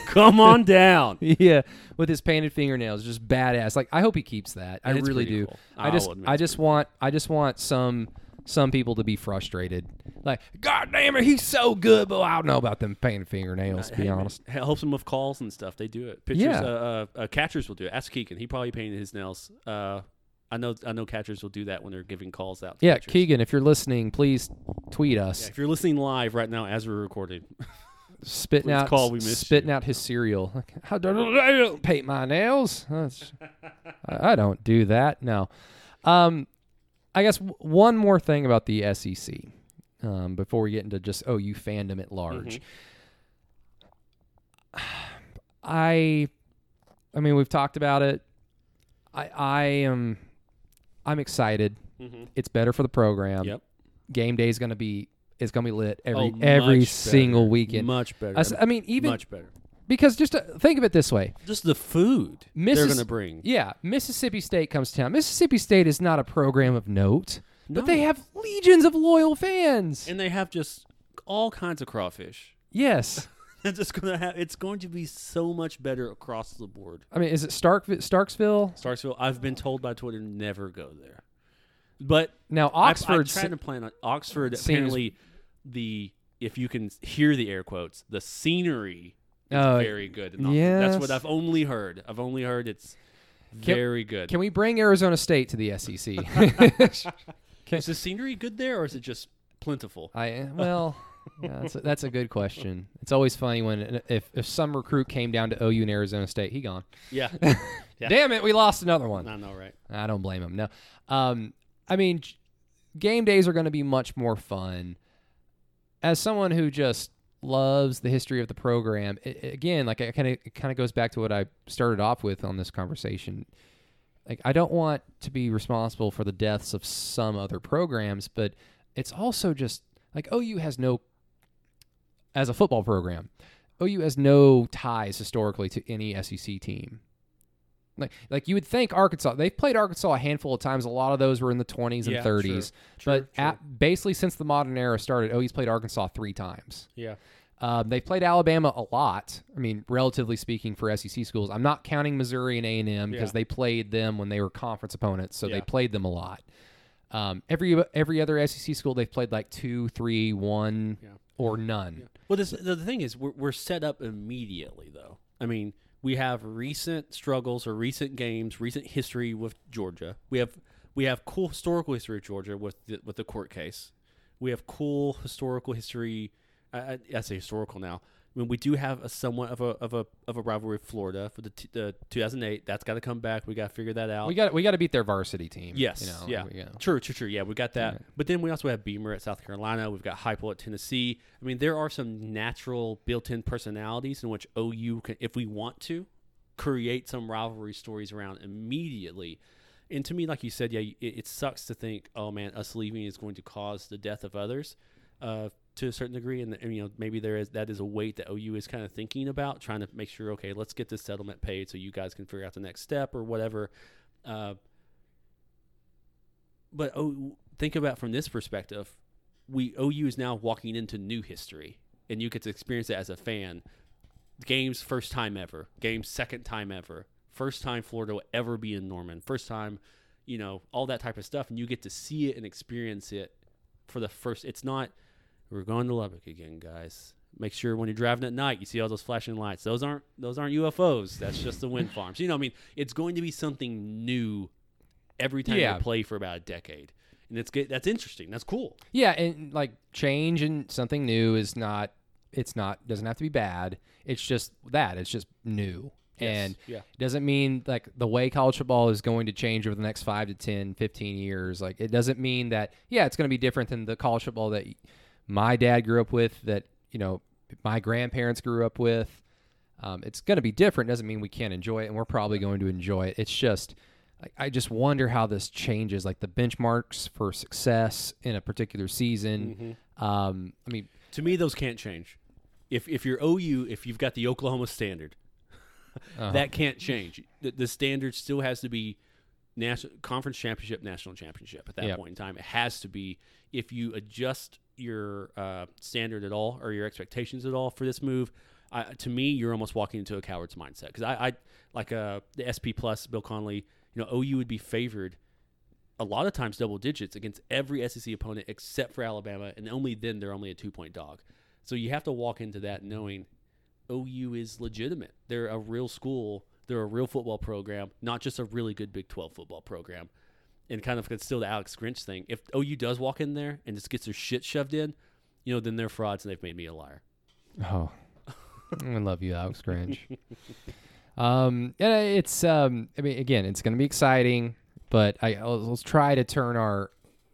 come on down. Yeah, with his painted fingernails, just badass. Like I hope he keeps that. I it's really do. Cool. I just, I just cool. want, I just want some, some people to be frustrated. Like, God damn it, he's so good, but I don't know about them painted fingernails. Uh, to be hey, honest, it helps them with calls and stuff. They do it. Pitchers, yeah. uh, uh, uh, catchers will do it. Ask Keegan. He probably painted his nails. Uh, I know I know catchers will do that when they're giving calls out. To yeah, catchers. Keegan, if you're listening, please tweet us. Yeah, if you're listening live right now as we're recording. Spitting out call, we spitting you. out his cereal. Like, How do I don't paint my nails? I don't do that, no. Um, I guess w- one more thing about the S E C um, before we get into just, oh, you fandom at large. Mm-hmm. I, I mean, we've talked about it. I, I am... I'm excited. Mm-hmm. It's better for the program. Yep. Game day is going to be it's going to be lit every oh, every single better. weekend. Much better. I, I mean, even much better because just to, think of it this way: just the food Missis- they're going to bring. Yeah, Mississippi State comes to town. Mississippi State is not a program of note, no. but they have legions of loyal fans, and they have just all kinds of crawfish. Yes. It's just gonna have. It's going to be so much better across the board. I mean, is it Stark, Starksville? Starksville. I've been told by Twitter never go there. But now Oxford. I'm trying to plan on Oxford. Seems, apparently, the if you can hear the air quotes, the scenery is uh, very good. Yeah, that's what I've only heard. I've only heard it's can, very good. Can we bring Arizona State to the S E C? Is the scenery good there, or is it just plentiful? I well. Yeah, that's a, that's a good question. It's always funny when if, if some recruit came down to O U and Arizona State, he gone. Yeah. yeah. Damn it, we lost another one. I know, right? I don't blame him. No. Um, I mean, game days are going to be much more fun. As someone who just loves the history of the program, it, again, like I kind of kind of goes back to what I started off with on this conversation. Like I don't want to be responsible for the deaths of some other programs, but it's also just like O U has no as a football program, O U has no ties historically to any S E C team. Like, like you would think Arkansas, they've played Arkansas a handful of times. A lot of those were in the twenties yeah, and thirties. True, but true. At, basically since the modern era started, O U's played Arkansas three times. Yeah. Um, they've played Alabama a lot. I mean, relatively speaking for S E C schools. I'm not counting Missouri and A and M because yeah. they played them when they were conference opponents, so yeah. they played them a lot. Um, every every other S E C school, they've played like two, three, one, yeah. or none. Yeah. Well, this, the thing is, we're, we're set up immediately, though. I mean, we have recent struggles or recent games, recent history with Georgia. We have we have cool historical history of Georgia with the, with the court case. We have cool historical history. I, I, I say historical now. I mean, we do have a somewhat of a of a of a rivalry with Florida for the, t- the two thousand eight. That's got to come back. We got to figure that out. We got we got to beat their varsity team. Yes. You know, yeah. We, you know. True. True. True. Yeah. We got that. Yeah. But then we also have Beamer at South Carolina. We've got Heupel at Tennessee. I mean, there are some natural built-in personalities in which O U can, if we want to, create some rivalry stories around immediately. And to me, like you said, yeah, it, it sucks to think, oh man, us leaving is going to cause the death of others. Uh, to a certain degree, and, and you know maybe there is that is a weight that O U is kind of thinking about, trying to make sure, okay, let's get this settlement paid so you guys can figure out the next step or whatever. Uh, but oh, think about from this perspective, we O U is now walking into new history, and you get to experience it as a fan. Game's first time ever, game's second time ever, first time Florida will ever be in Norman, first time, you know, all that type of stuff, and you get to see it and experience it for the first. It's not. We're going to Lubbock again, guys. Make sure when you're driving at night, you see all those flashing lights. Those aren't those aren't U F Os. That's just the wind farms. You know, I mean, it's going to be something new every time yeah. you play for about a decade, and it's good. That's interesting. That's cool. Yeah, and like change and something new is not. It's not doesn't have to be bad. It's just that it's just new, yes. and yeah. it doesn't mean like the way college football is going to change over the next five to ten, fifteen years. Like it doesn't mean that yeah, it's going to be different than the college football that. My dad grew up with that, you know, my grandparents grew up with. Um, it's going to be different. Doesn't mean we can't enjoy it, and we're probably going to enjoy it. It's just, like, I just wonder how this changes, like the benchmarks for success in a particular season. Mm-hmm. Um, I mean, to me, those can't change. If if you're O U, if you've got the Oklahoma standard, uh-huh. that can't change. The, the standard still has to be. National conference championship, national championship at that yep. point in time. It has to be. If you adjust your uh, standard at all or your expectations at all for this move, I, to me, you're almost walking into a coward's mindset. Because I, I like uh, the S P Plus, Bill Connolly, you know, O U would be favored a lot of times double digits against every S E C opponent except for Alabama, and only then they're only a two-point dog. So you have to walk into that knowing O U is legitimate. They're a real school. They're a real football program, not just a really good Big twelve football program. And kind of it's still the Alex Grinch thing. If O U does walk in there and just gets their shit shoved in, you know, then they're frauds and they've made me a liar. Oh, I love you, Alex Grinch. Um, and it's, um, I mean, again, it's going to be exciting, but I I'll, let's try to turn our,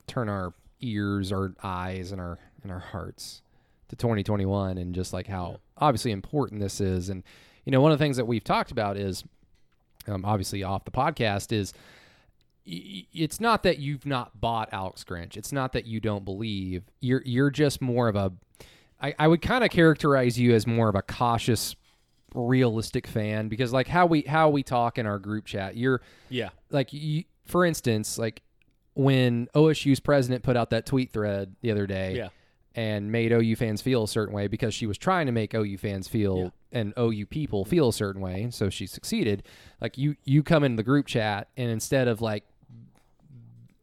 turn our ears, our eyes, and our and our hearts to twenty twenty-one, and just like how yeah. obviously important this is. And you know, one of the things that we've talked about is, um, obviously off the podcast, is y- it's not that you've not bought Alex Grinch. It's not that you don't believe. You're you're just more of a. I, I would kind of characterize you as more of a cautious, realistic fan, because like how we how we talk in our group chat, you're yeah like you, for instance, like when O S U's president put out that tweet thread the other day yeah. and made O U fans feel a certain way because she was trying to make O U fans feel yeah. and O U people feel a certain way, and so she succeeded. Like you you come into the group chat, and instead of like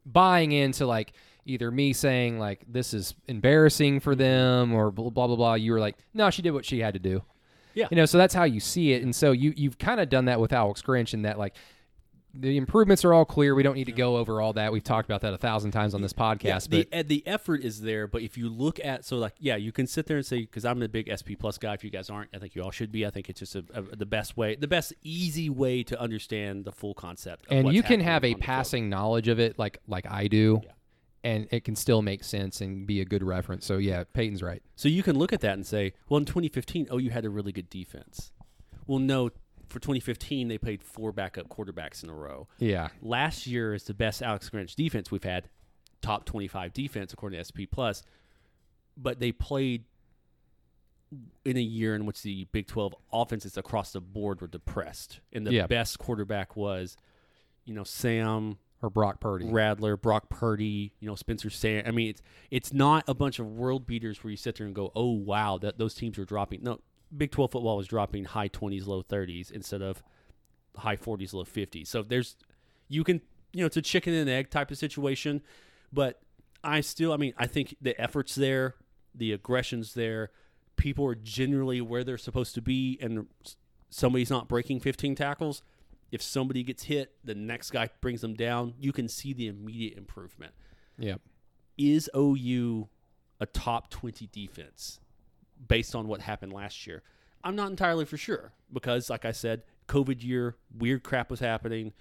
buying into like either me saying like this is embarrassing for them or blah blah blah, blah, you were like, no, she did what she had to do. Yeah, you know, so that's how you see it, and so you you've kind of done that with Alex Grinch, in that like the improvements are all clear. We don't need to go over all that. We've talked about that a thousand times on this podcast. Yeah, the, but the effort is there, but if you look at so like yeah, you can sit there and say, because I'm a big S P Plus guy. If you guys aren't, I think you all should be. I think it's just a, a, the best way, the best easy way to understand the full concept. Of and what's you can have a passing knowledge of it, like like I do. Yeah. And it can still make sense and be a good reference. So, yeah, Peyton's right. So you can look at that and say, well, in twenty fifteen, O U had a really good defense. Well, no, for twenty fifteen, they played four backup quarterbacks in a row. Yeah. Last year is the best Alex Grinch defense we've had, top twenty-five defense, according to S P plus. But they played in a year in which the Big twelve offenses across the board were depressed. And the yeah. best quarterback was, you know, Sam... Or Brock Purdy. Rattler, Brock Purdy, you know, Spencer Sand. I mean, it's it's not a bunch of world beaters where you sit there and go, oh, wow, that those teams are dropping. No, Big twelve football was dropping high twenties, low thirties instead of high forties, low fifties. So there's, you can, you know, it's a chicken and egg type of situation. But I still, I mean, I think the effort's there, the aggression's there. People are generally where they're supposed to be, and somebody's not breaking fifteen tackles. If somebody gets hit, the next guy brings them down. You can see the immediate improvement. Yeah. Is O U a top twenty defense based on what happened last year? I'm not entirely for sure because, like I said, COVID year, weird crap was happening.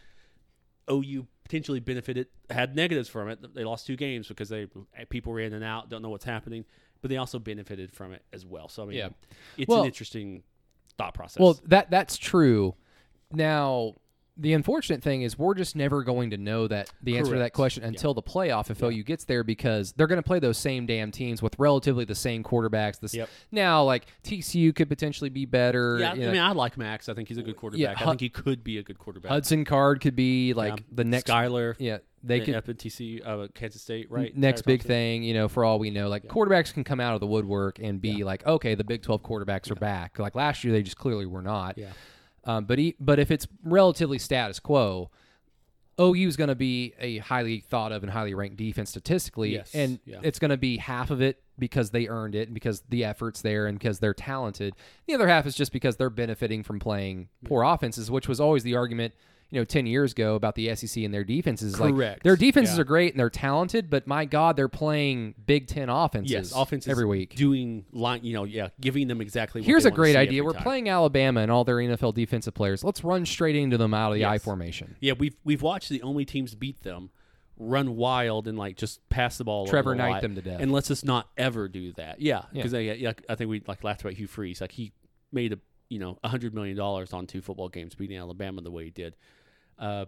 O U potentially benefited, had negatives from it. They lost two games because they people ran in and out, don't know what's happening. But they also benefited from it as well. So, I mean, yeah. it's well, an interesting thought process. Well, that that's true. Now, the unfortunate thing is we're just never going to know that the Correct. answer to that question until yeah. the playoff if yeah. O U gets there, because they're going to play those same damn teams with relatively the same quarterbacks. This yep. Now, like, T C U could potentially be better. Yeah, you know, I mean, I like Max. I think he's a good quarterback. Yeah, H- I think he could be a good quarterback. Hudson Card could be, like, yeah. the next... Skyler. Yeah, they could... Up at T C U, uh, Kansas State, right? Next Tyler big Thompson. Thing, you know, for all we know. Like, yeah. quarterbacks can come out of the woodwork and be yeah. like, okay, the Big twelve quarterbacks yeah. are back. Like, last year they just clearly were not. Yeah. Um, but he, but if it's relatively status quo, O U is going to be a highly thought of and highly ranked defense statistically, yes, and yeah. it's going to be half of it because they earned it and because the effort's there and because they're talented. The other half is just because they're benefiting from playing poor offenses, which was always the argument, you know, ten years ago about the S E C and their defenses. Correct. Like, their defenses yeah. are great and they're talented, but my God, they're playing Big Ten offenses. Yes, offenses every week. Doing line, you know, yeah, giving them exactly. What Here's they a want great to see idea: we're time. Playing Alabama and all their N F L defensive players. Let's run straight into them out of the yes. I formation. Yeah, we've we've watched the only teams beat them run wild and like just pass the ball. Trevor Knight lot. Them to death, and let's just not ever do that. Yeah, because yeah. I, I think we like laughed about Hugh Freeze. Like he made a you know a hundred million dollars on two football games beating Alabama the way he did. Uh,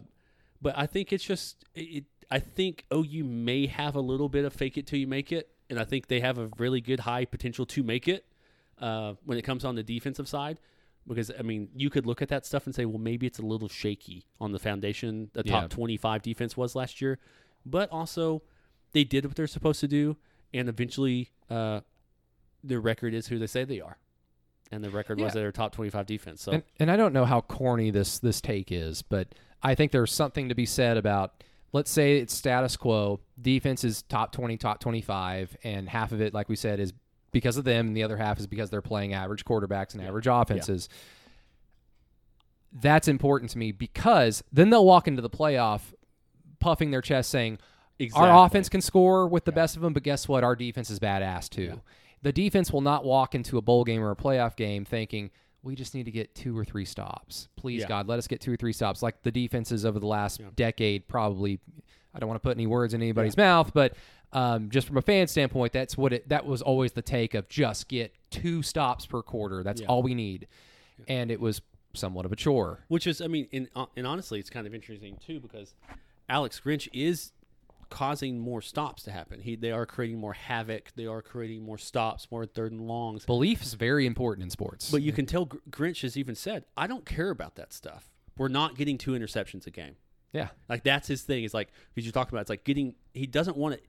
but I think it's just, it, I think O U may have a little bit of fake it till you make it. And I think they have a really good high potential to make it uh, when it comes on the defensive side. Because, I mean, you could look at that stuff and say, well, maybe it's a little shaky on the foundation the yeah. top twenty-five defense was last year. But also, they did what they're supposed to do. and eventually uh, their record is who they say they are. And the record yeah. was their top twenty-five defense. So, and, and I don't know how corny this this take is, but I think there's something to be said about, let's say it's status quo, defense is top twenty, top twenty-five, and half of it, like we said, is because of them, and the other half is because they're playing average quarterbacks and yeah. average offenses. Yeah. That's important to me, because then they'll walk into the playoff puffing their chest saying, exactly. our offense can score with the yeah. best of them, but guess what? Our defense is badass too. Yeah. The defense will not walk into a bowl game or a playoff game thinking, we just need to get two or three stops. Please, yeah. God, let us get two or three stops. Like the defenses over the last yeah. decade probably, I don't want to put any words in anybody's yeah. mouth, but um, just from a fan standpoint, that's what it, that was always the take of just get two stops per quarter. That's yeah. all we need. Yeah. And it was somewhat of a chore. Which is, I mean, and, and honestly, it's kind of interesting too, because Alex Grinch is causing more stops to happen. He, they are creating more havoc. They are creating more stops, more third and longs. Belief is very important in sports. But you can tell Gr- Grinch has even said, I don't care about that stuff. We're not getting two interceptions a game. Yeah. Like, that's his thing. It's like, because you talk about, it's like getting, he doesn't want to,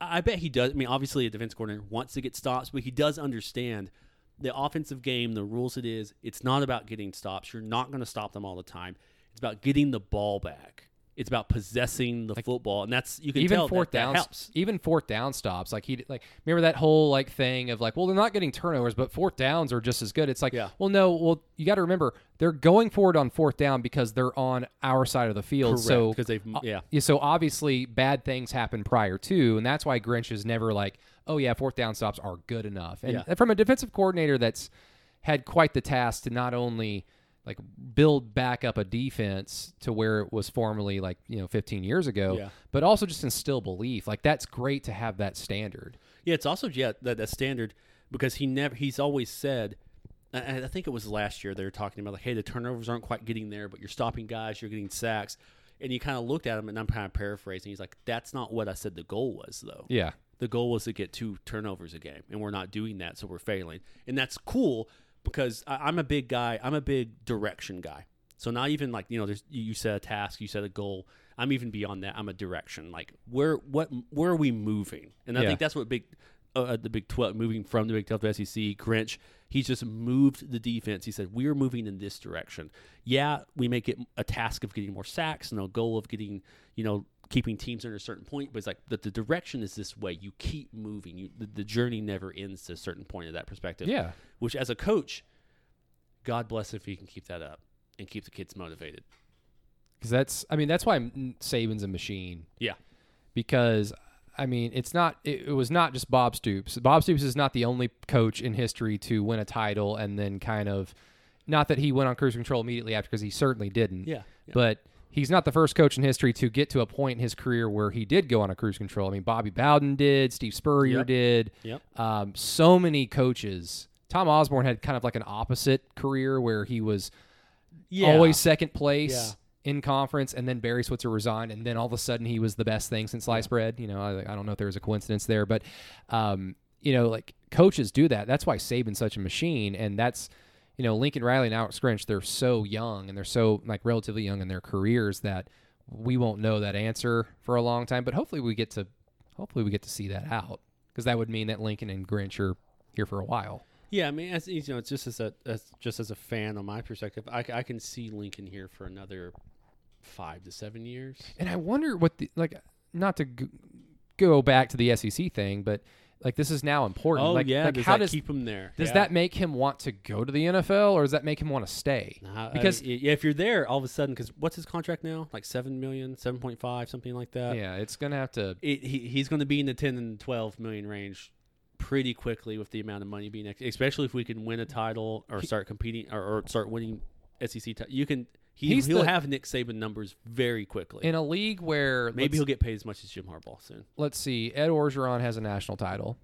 I bet he does. I mean, obviously a defense coordinator wants to get stops, but he does understand the offensive game, the rules it is. It's not about getting stops. You're not going to stop them all the time. It's about getting the ball back. It's about possessing the like, football, and that's you can even tell fourth that, down, that helps. Even fourth down stops, like he like remember that whole like thing of like, well, they're not getting turnovers, but fourth downs are just as good. It's like, yeah. well, no, well, you got to remember they're going forward on fourth down because they're on our side of the field. Correct, so because they've yeah, uh, so obviously bad things happen prior to, and that's why Grinch is never like, oh yeah, fourth down stops are good enough. And yeah. from a defensive coordinator that's had quite the task to not only like build back up a defense to where it was formerly like, you know, fifteen years ago, yeah. but also just instill belief. Like that's great to have that standard. Yeah. It's also yeah, that, that standard because he never, he's always said, and I think it was last year they were talking about like, hey, the turnovers aren't quite getting there, but you're stopping guys, you're getting sacks. And you kind of looked at him and I'm kind of paraphrasing. He's like, that's not what I said the goal was though. Yeah. The goal was to get two turnovers a game and we're not doing that. So we're failing. And that's cool. Because I'm a big guy, I'm a big direction guy. So not even like, you know, there's you set a task, you set a goal. I'm even beyond that. I'm a direction. Like where what where are we moving? And I yeah. think that's what big uh, the Big twelve moving from the Big twelve to S E C. Grinch, he's just moved the defense. He said we're moving in this direction. Yeah, we may get a task of getting more sacks and a goal of getting, you know, keeping teams under a certain point. But it's like the, the direction is this way. You keep moving. You, the, the journey never ends to a certain point of that perspective. Yeah. Which as a coach, God bless if he can keep that up and keep the kids motivated. Because that's, I mean, that's why Saban's a machine. Yeah. Because, I mean, it's not, it, it was not just Bob Stoops. Bob Stoops is not the only coach in history to win a title and then kind of, not that he went on cruise control immediately after because he certainly didn't. Yeah. yeah. But he's not the first coach in history to get to a point in his career where he did go on a cruise control. I mean, Bobby Bowden did, Steve Spurrier yep. did. Yep. Um, so many coaches. Tom Osborne had kind of like an opposite career where he was yeah. always second place yeah. in conference, and then Barry Switzer resigned, and then all of a sudden he was the best thing since sliced yeah. bread. You know, I, I don't know if there was a coincidence there, but, um, you know, like coaches do that. That's why Saban's such a machine, and that's – you know, Lincoln Riley and Alex Grinch, they're so young and they're so like relatively young in their careers that we won't know that answer for a long time. But hopefully we get to hopefully we get to see that out, because that would mean that Lincoln and Grinch are here for a while. Yeah, I mean, as you know, it's just as a as, just as a fan on my perspective, I, I can see Lincoln here for another five to seven years. And I wonder what the like not to go back to the S E C thing, but. Like, this is now important. Oh, like, yeah. Like does how that does, keep him there? Does yeah. that make him want to go to the N F L, or does that make him want to stay? Uh, because I mean, if you're there, all of a sudden, because what's his contract now? Like seven million dollars, seven point five, something like that? Yeah, it's going to have to... It, he, he's going to be in the ten and twelve million range pretty quickly with the amount of money being... Especially if we can win a title or start competing or, or start winning S E C titles. You can... He, he's he'll the, have Nick Saban numbers very quickly. In a league where... Maybe he'll get paid as much as Jim Harbaugh soon. Let's see. Ed Orgeron has a national title.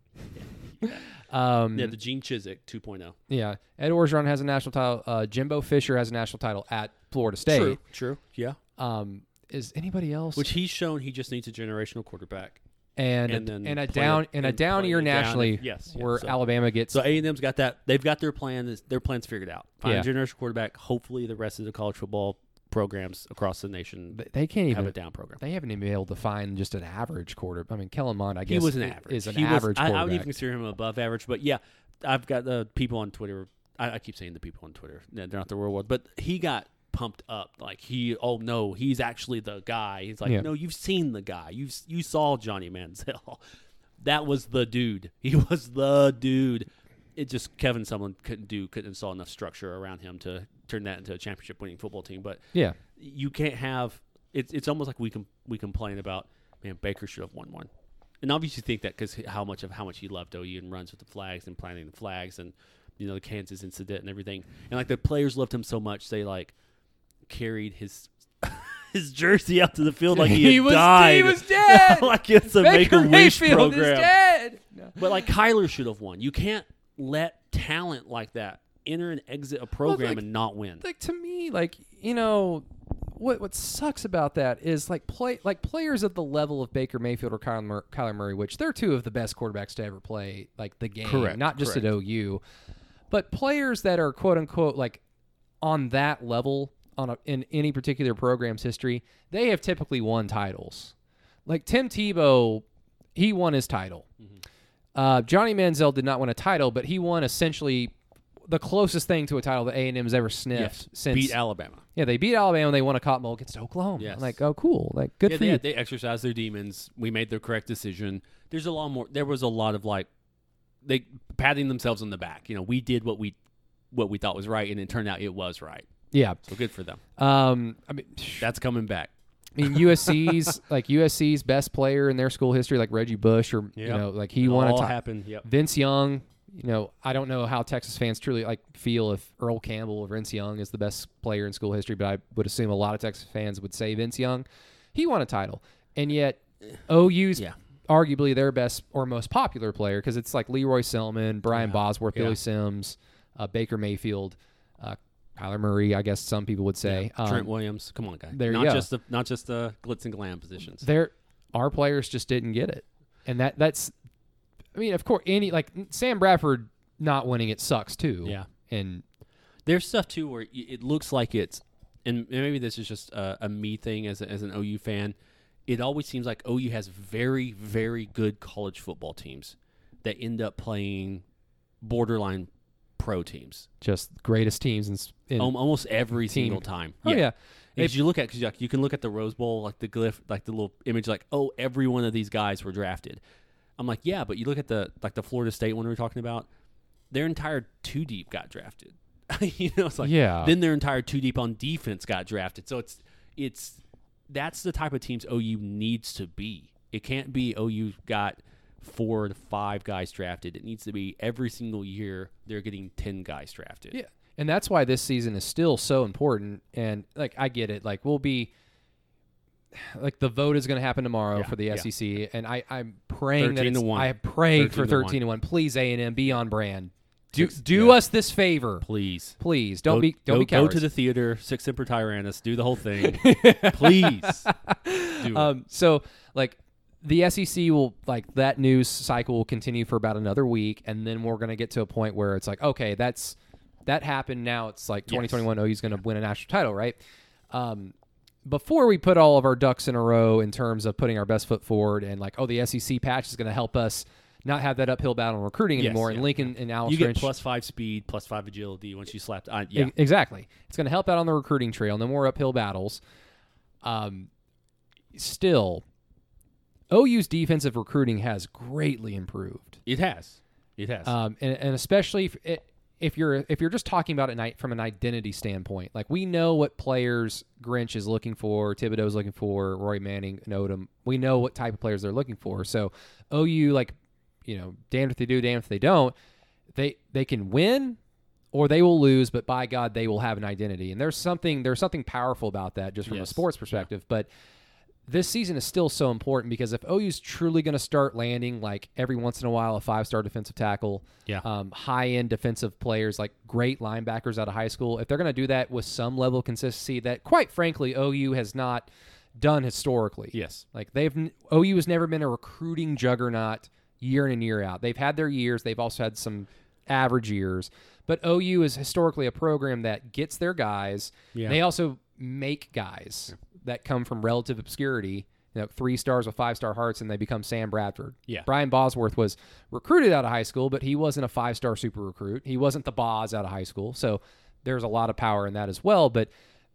Yeah, um, yeah the Gene Chizik two point oh. Yeah. Ed Orgeron has a national title. Uh, Jimbo Fisher has a national title at Florida State. True, true. Yeah. Um, is anybody else... Which he's shown he just needs a generational quarterback. And and, and, and a down and a down year nationally, down, yes, yes, where so. Alabama gets so A and M's got that they've got their plan their plans figured out. Find yeah. a generational quarterback. Hopefully, the rest of the college football programs across the nation they can't even have a down program. They haven't even been able to find just an average quarterback. I mean, Kellen Mond, I guess, he was an average. Is an he average was, quarterback. I, I would even consider him above average. But, yeah, I've got the people on Twitter. I, I keep saying the people on Twitter. They're not the real world. But he got pumped up. Like, he, oh, no, he's actually the guy. He's like, yeah. no, you've seen the guy. You you saw Johnny Manziel. That was the dude. He was the dude. It just Kevin Sumlin couldn't do, couldn't install enough structure around him to turn that into a championship-winning football team. But yeah, you can't have it's. It's almost like we com- we complain about, man, Baker should have won one, and obviously think that because how much of how much he loved O U and runs with the flags and planting the flags and you know the Kansas incident and everything, and like the players loved him so much they like carried his. his jersey out to the field like he, he had was, died. He was dead. Like it's a Baker Make-A-Wish Mayfield program. Is dead. No. But like Kyler should have won. You can't let talent like that enter and exit a program like, and not win. Like to me, like you know, what what sucks about that is like play like players at the level of Baker Mayfield or Kyler Mur- Kyler Murray, which they're two of the best quarterbacks to ever play like the game, correct, not just correct. At O U, but players that are quote unquote like on that level. On a, in any particular program's history, they have typically won titles. Like Tim Tebow, he won his title. Mm-hmm. Uh, Johnny Manziel did not win a title, but he won essentially the closest thing to a title that A and M has ever sniffed yes. since beat Alabama. Yeah, they beat Alabama. And they won a Cotton Bowl against Oklahoma. Yes. Like, oh, cool. Like, good yeah, for they, you. They exercised their demons. We made the correct decision. There's a lot more. There was a lot of like they patting themselves on the back. You know, we did what we what we thought was right, and it turned out it was right. Yeah, so good for them. Um, I mean, that's coming back. I mean, U S C's like U S C's best player in their school history, like Reggie Bush, or yep. you know, like he it won all a top. Yep. Vince Young, you know, I don't know how Texas fans truly like feel if Earl Campbell or Vince Young is the best player in school history, but I would assume a lot of Texas fans would say Vince Young. He won a title, and yet O U's yeah. arguably their best or most popular player because it's like Leroy Selman, Brian yeah. Bosworth, yeah. Billy Sims, uh, Baker Mayfield. Uh, Kyler Murray, I guess some people would say. Yeah. Trent um, Williams, come on, guy. There not you go. Just the, not just the glitz and glam positions. There, our players just didn't get it, and that that's. I mean, of course, any like Sam Bradford not winning it sucks too. Yeah, and there's stuff too where it looks like it's, and maybe this is just a, a me thing as a, as an O U fan. It always seems like O U has very very good college football teams that end up playing borderline pro teams, just greatest teams in, in almost every team. Single time. Oh yeah, yeah. If you look at because like, you can look at the Rose Bowl, like the glyph, like the little image, like oh, every one of these guys were drafted. I'm like, yeah, but you look at the like the Florida State one we were talking about, their entire two deep got drafted. You know, it's like yeah. Then their entire two deep on defense got drafted. So it's it's that's the type of teams O U needs to be. It can't be O U got four to five guys drafted. It needs to be every single year they're getting ten guys drafted. Yeah, and that's why this season is still so important. And like I get it, like we'll be like the vote is going to happen tomorrow yeah, for the yeah. S E C, and I I'm praying that it's, I'm praying for thirteen to one. Please A and M be on brand. Do do yeah. us this favor, please. Please don't go, be don't go, be cowards. Go to the theater, Six Emperor Tyrannus, do the whole thing, please. Do um, so like. The S E C will, like, that news cycle will continue for about another week, and then we're going to get to a point where it's like, okay, that's that happened. Now it's like twenty twenty-one, yes. O U's going to win a national title, right? Um, before we put all of our ducks in a row in terms of putting our best foot forward and, like, oh, the S E C patch is going to help us not have that uphill battle in recruiting yes, anymore, yeah, and Lincoln yeah. and Alex You get Grinch, plus five speed, plus five agility once you slap uh, – yeah. Exactly. It's going to help out on the recruiting trail. No more uphill battles. Um, still – O U's defensive recruiting has greatly improved. It has, it has, um, and, and especially if, it, if you're if you're just talking about it from an identity standpoint. Like we know what players Grinch is looking for, Thibodeau is looking for, Roy Manning and Odom. We know what type of players they're looking for. So O U, like you know, damned if they do, damned if they don't. They they can win or they will lose, but by God, they will have an identity. And there's something there's something powerful about that just from yes. a sports perspective, yeah. but. This season is still so important because if O U's truly going to start landing like every once in a while a five-star defensive tackle, yeah. um, high-end defensive players, like great linebackers out of high school, if they're going to do that with some level of consistency that, quite frankly, O U has not done historically. Yes. Like they've O U has never been a recruiting juggernaut year in and year out. They've had their years. They've also had some average years. But O U is historically a program that gets their guys. Yeah. They also make guys yeah. that come from relative obscurity, you know, three stars with five-star hearts, and they become Sam Bradford. Yeah. Brian Bosworth was recruited out of high school, but he wasn't a five-star super recruit. He wasn't the Boz out of high school. So there's a lot of power in that as well. But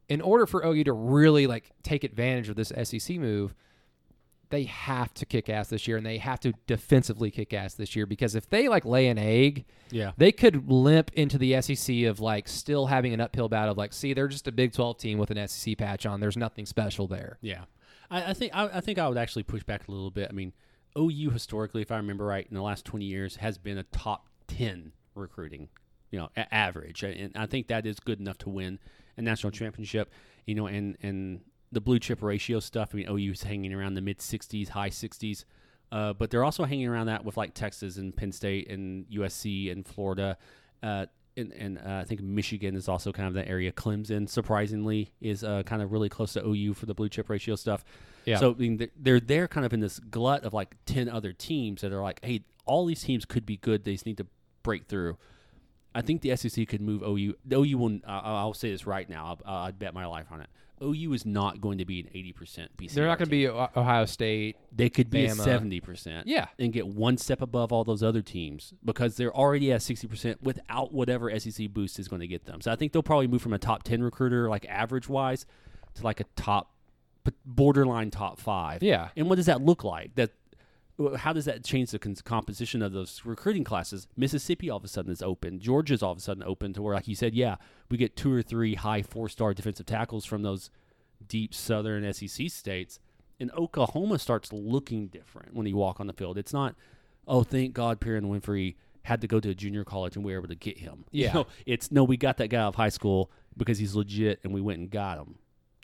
in order for O U to really like take advantage of this S E C move, they have to kick ass this year, and they have to defensively kick ass this year, because if they like lay an egg, yeah, they could limp into the S E C of like still having an uphill battle of like, see, they're just a Big twelve team with an S E C patch on. There's nothing special there. Yeah, I, I think I, I think I would actually push back a little bit. I mean, O U historically, if I remember right, in the last twenty years has been a top ten recruiting, you know, a- average, and I think that is good enough to win a national championship. You know, and and. The blue chip ratio stuff, I mean, O U's hanging around the mid sixties, high sixties, uh, but they're also hanging around that with like Texas and Penn State and U S C and Florida, uh, and, and uh, I think Michigan is also kind of that area. Clemson, surprisingly, is uh, kind of really close to O U for the blue chip ratio stuff. Yeah. So I mean, they're they're kind of in this glut of like ten other teams that are like, hey, all these teams could be good. They just need to break through. I think the S E C could move O U. O U will. Uh, I'll say this right now. I'll, I'll bet my life on it. O U is not going to be an eighty percent B C R. They're not going to be Ohio State. They could be Bama. A seventy percent. Yeah. And get one step above all those other teams because they're already at sixty percent without whatever S E C boost is going to get them. So I think they'll probably move from a top ten recruiter, like average-wise, to like a top, borderline top five. Yeah. And what does that look like? That How does that change the composition of those recruiting classes? Mississippi all of a sudden is open. Georgia's all of a sudden open to where, like you said, yeah, we get two or three high four-star defensive tackles from those deep southern S E C states. And Oklahoma starts looking different when you walk on the field. It's not, oh, thank God Perrin Winfrey had to go to a junior college and we were able to get him. Yeah. You know, it's, no, we got that guy out of high school because he's legit and we went and got him.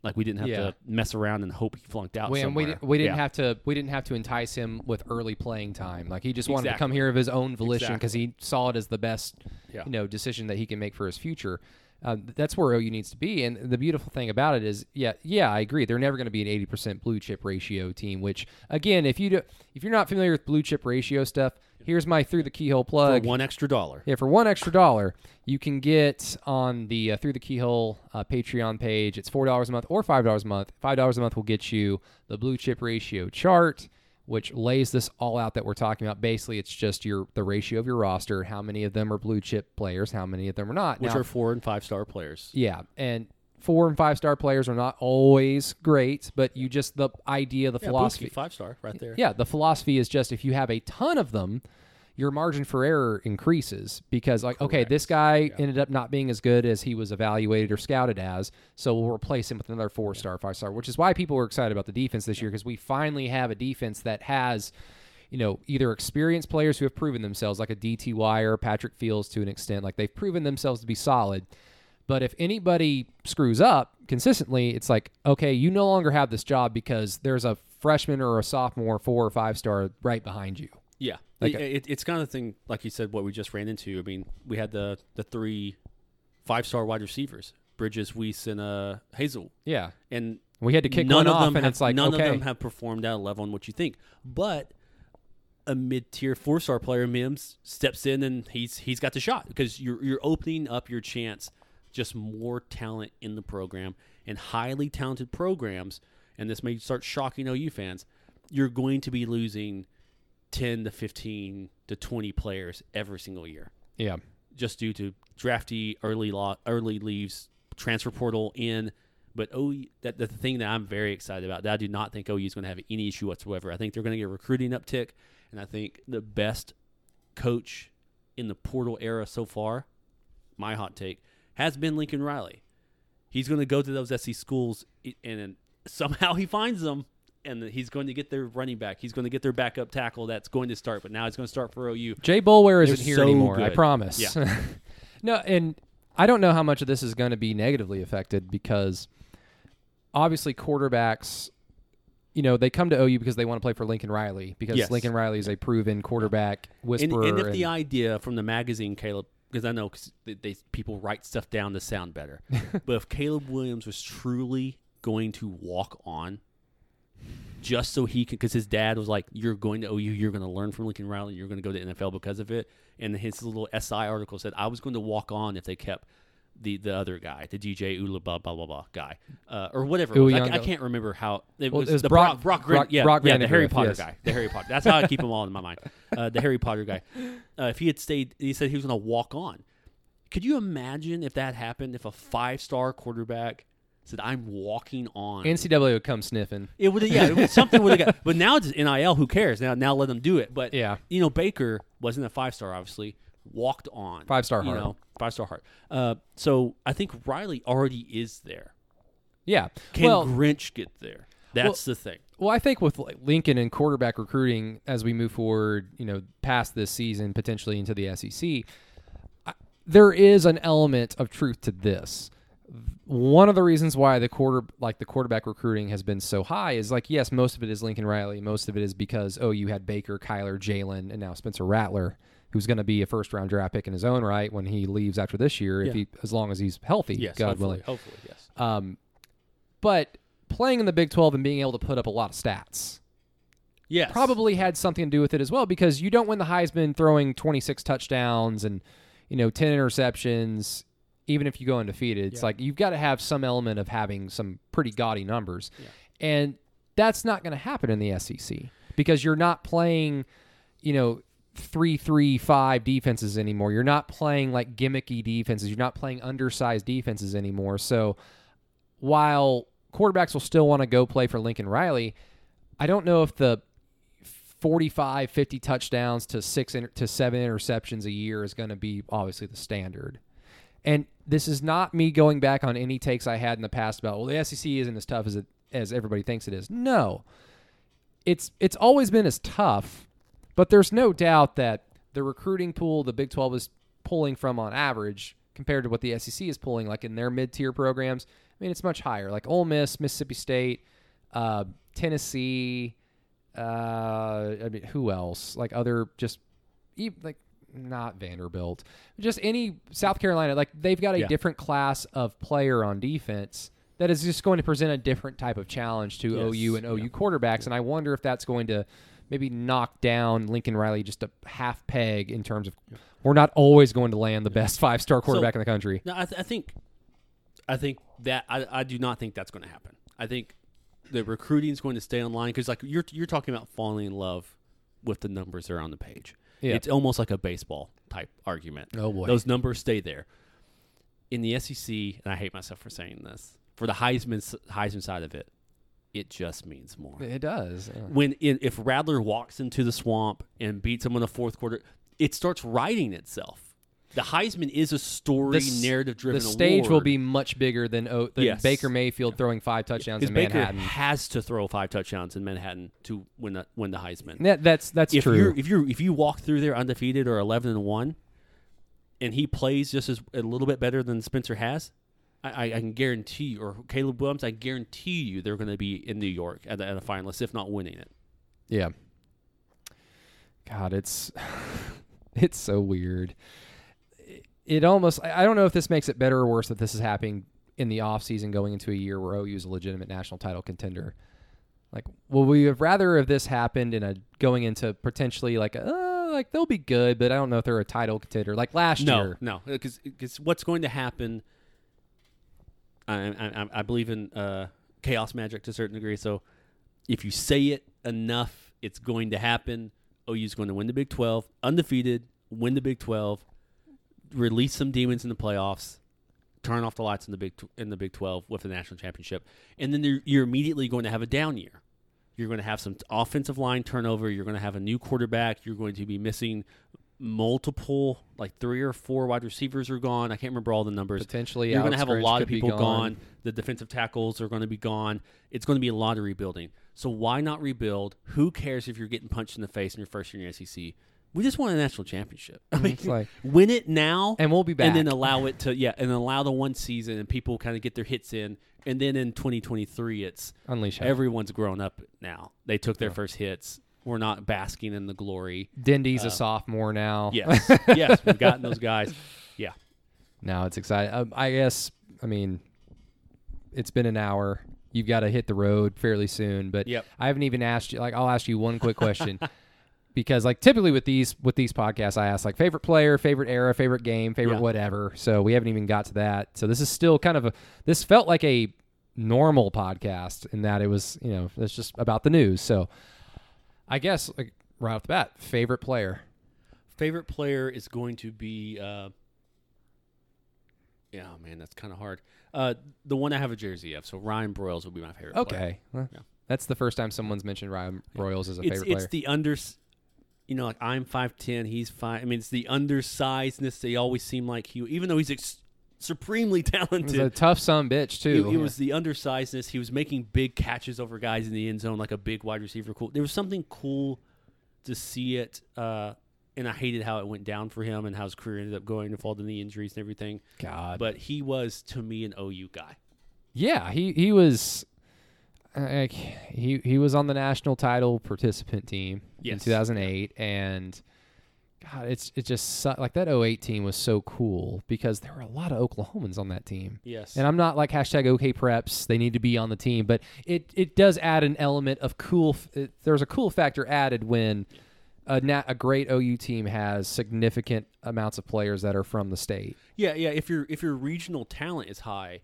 Like we didn't have yeah. to mess around and hope he flunked out. We, somewhere. And we we didn't yeah. have to we didn't have to entice him with early playing time. Like he just wanted exactly. to come here of his own volition because exactly. he saw it as the best yeah. you know decision that he can make for his future. Uh, that's where O U needs to be. And the beautiful thing about it is, yeah, yeah, I agree. They're never going to be an eighty percent blue chip ratio team. Which again, if you do, if you're not familiar with blue chip ratio stuff, here's my Through the Keyhole plug. For one extra dollar. Yeah, for one extra dollar, you can get on the uh, Through the Keyhole uh, Patreon page. It's four dollars a month or five dollars a month. five dollars a month will get you the blue chip ratio chart, which lays this all out that we're talking about. Basically, it's just your the ratio of your roster, how many of them are blue chip players, how many of them are not. Which now, are four- and five-star players. Yeah, and four- and five-star players are not always great, but you just the idea, the yeah, philosophy. Five-star right there. Yeah, the philosophy is just if you have a ton of them, your margin for error increases because, like, correct. Okay, this guy yeah. ended up not being as good as he was evaluated or scouted as, so we'll replace him with another four-star, yeah. five-star, which is why people were excited about the defense this yeah. year because we finally have a defense that has, you know, either experienced players who have proven themselves, like a D T Y or Patrick Fields to an extent. Like, they've proven themselves to be solid. But if anybody screws up consistently, it's like, okay, you no longer have this job because there's a freshman or a sophomore, four or five-star right behind you. Yeah. Like it, a, it, it's kind of the thing, like you said, what we just ran into. I mean, we had the, the three five-star wide receivers, Bridges, Weiss, and uh, Hazel. Yeah. And we had to kick one off, and have, it's like, none okay. of them have performed at a level on what you think. But a mid-tier four-star player, Mims, steps in, and he's he's got the shot because you're you're opening up your chance just more talent in the program and highly talented programs, and this may start shocking O U fans, you're going to be losing ten to fifteen to twenty players every single year. Yeah. Just due to drafty, early lo- early leaves, transfer portal in. But O U, that, the thing that I'm very excited about, that I do not think O U is going to have any issue whatsoever. I think they're going to get a recruiting uptick, and I think the best coach in the portal era so far, my hot take, has been Lincoln Riley. He's going to go to those S E C schools, and, and somehow he finds them, and he's going to get their running back. He's going to get their backup tackle that's going to start, but now it's going to start for O U. Jay Boulware isn't here so anymore, good. I promise. Yeah. No, and I don't know how much of this is going to be negatively affected because obviously quarterbacks, you know, they come to O U because they want to play for Lincoln Riley because yes. Lincoln Riley is a proven quarterback whisperer. And, and if and, the idea from the magazine, Caleb, because I know cause they, they, people write stuff down to sound better. But if Caleb Williams was truly going to walk on just so he could, because his dad was like, you're going to O U, you're going to learn from Lincoln Riley, you're going to go to the N F L because of it. And his little S I article said, I was going to walk on if they kept the, the other guy, the D J Ula blah blah blah, blah guy, uh, or whatever. It was. I, I can't remember how it well, was. It was the Brock, Brock, Brock, Brock yeah, Brock yeah, the Harry Griff, Potter yes. guy, the Harry Potter. That's how I keep them all in my mind. Uh, the Harry Potter guy. Uh, if he had stayed, he said he was going to walk on. Could you imagine if that happened? If a five-star quarterback said, "I'm walking on," N C double A would come sniffing. It would, yeah, it would, something would have got. But now it's N I L. Who cares? Now, now let them do it. But yeah. you know, Baker wasn't a five-star, obviously. Walked on. Five-star heart. You know, five-star heart. Uh, so I think Riley already is there. Yeah. Can well, Grinch get there? That's well, the thing. Well, I think with like Lincoln and quarterback recruiting as we move forward, you know, past this season, potentially into the S E C, I, there is an element of truth to this. One of the reasons why the quarter, like the quarterback recruiting has been so high is like, yes, most of it is Lincoln Riley. Most of it is because, oh, you had Baker, Kyler, Jalen, and now Spencer Rattler, who's going to be a first-round draft pick in his own right when he leaves after this year, if yeah. he, as long as he's healthy, yes, God hopefully, willing. Hopefully, yes. Um, but playing in the Big twelve and being able to put up a lot of stats yes. probably had something to do with it as well, because you don't win the Heisman throwing twenty-six touchdowns and, you know, ten interceptions, even if you go undefeated. It's yeah. like you've got to have some element of having some pretty gaudy numbers. Yeah. And that's not going to happen in the S E C because you're not playing, you know, three three five defenses anymore. You're not playing like gimmicky defenses. You're not playing undersized defenses anymore. So while quarterbacks will still want to go play for Lincoln Riley, I don't know if the forty-five, fifty touchdowns to six inter- to seven interceptions a year is going to be obviously the standard. And this is not me going back on any takes I had in the past about, well, the S E C isn't as tough as it, as everybody thinks it is. No. It's it's always been as tough. But there's no doubt that the recruiting pool the Big twelve is pulling from on average compared to what the S E C is pulling, like in their mid-tier programs, I mean, it's much higher. Like Ole Miss, Mississippi State, uh, Tennessee, uh, I mean, who else? Like other just – like not Vanderbilt. Just any – South Carolina. Like they've got a yeah. different class of player on defense that is just going to present a different type of challenge to yes. O U and O U yeah. quarterbacks, yeah. and I wonder if that's going to – maybe knock down Lincoln Riley just a half peg in terms of we're not always going to land the best five-star quarterback so, in the country. No, I, th- I think, I think that I, I do not think that's going to happen. I think the recruiting is going to stay online because, like you're you're talking about, falling in love with the numbers that are on the page. Yeah. It's almost like a baseball type argument. Oh boy, those numbers stay there. In the S E C, and I hate myself for saying this, for the Heisman Heisman side of it, it just means more. It does. Yeah. When in, if Rattler walks into the swamp and beats him in the fourth quarter, it starts writing itself. The Heisman is a story, narrative-driven award. The stage will be much bigger than, o, than yes. Baker Mayfield yeah. throwing five touchdowns yeah, in Manhattan. Baker has to throw five touchdowns in Manhattan to win the win the Heisman. That, that's that's if true. You're, if you if you walk through there undefeated or eleven and one, and he plays just as a little bit better than Spencer has. I, I can guarantee you, or Caleb Williams, I guarantee you they're going to be in New York at the, at the finalists, if not winning it. Yeah. God, it's it's so weird. It, it almost, I don't know if this makes it better or worse that this is happening in the offseason going into a year where O U is a legitimate national title contender. Like, would we have rather if this happened in a going into potentially like a, uh, like they'll be good, but I don't know if they're a title contender like last no, year. No, no, because what's going to happen. I, I, I believe in uh, chaos magic to a certain degree. So if you say it enough, it's going to happen. O U's going to win the Big twelve, undefeated, win the Big twelve, release some demons in the playoffs, turn off the lights in the Big in the Big twelve with the national championship, and then you're immediately going to have a down year. You're going to have some offensive line turnover. You're going to have a new quarterback. You're going to be missing multiple, like three or four wide receivers are gone. I can't remember all the numbers. Potentially, you're going to have a lot of people gone. gone. The defensive tackles are going to be gone. It's going to be a lot of rebuilding. So why not rebuild? Who cares if you're getting punched in the face in your first year in the S E C? We just won a national championship. I mean, like, win it now, and we'll be back. And then allow it to yeah, and allow the one season, and people kind of get their hits in. And then in twenty twenty-three, it's unleash. Everyone's grown up now. They took their yeah. first hits. We're not basking in the glory. Dindy's uh, a sophomore now. Yes, yes, we've gotten those guys. Yeah. No, it's exciting. Um, I guess, I mean, it's been an hour. You've got to hit the road fairly soon, but yep. I haven't even asked you. Like, I'll ask you one quick question. because like typically with these with these podcasts, I ask like favorite player, favorite era, favorite game, favorite yeah. whatever. So we haven't even got to that. So this is still kind of a this felt like a normal podcast in that it was, you know, it's just about the news. So I guess like right off the bat, favorite player. Favorite player is going to be uh yeah, man, that's kind of hard. Uh, the one I have a jersey of, so Ryan Broyles would be my favorite okay. player. Okay. Well, yeah. That's the first time someone's mentioned Ryan Broyles yeah. as a it's, favorite it's player. It's the under, you know, like I'm five ten, he's five. I mean, it's the undersizedness. They always seem like he, even though he's ex- supremely talented. He's a tough son bitch, too. He, he yeah. was the undersizedness. He was making big catches over guys in the end zone, like a big wide receiver. Cool. There was something cool to see it, uh, and I hated how it went down for him and how his career ended up going and followed in the injuries and everything. God. But he was, to me, an O U guy. Yeah, he, he was... Like he, he was on the national title participant team yes. in two thousand eight, and God, it's it just like that oh eight team was so cool because there were a lot of Oklahomans on that team. Yes, and I'm not like hashtag OK Preps; they need to be on the team, but it, it does add an element of cool. It, there's a cool factor added when a nat, a great O U team has significant amounts of players that are from the state. Yeah, yeah. If your if your regional talent is high,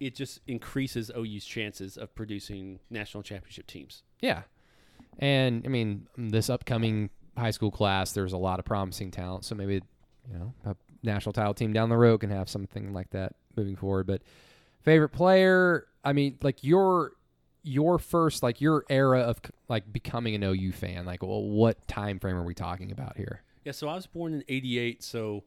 it just increases O U's chances of producing national championship teams. Yeah. And, I mean, this upcoming high school class, there's a lot of promising talent, so maybe, you know, a national title team down the road can have something like that moving forward. But favorite player, I mean, like your your first, like your era of, like, becoming an O U fan, like, well, what time frame are we talking about here? Yeah, so I was born in eighty-eight, so...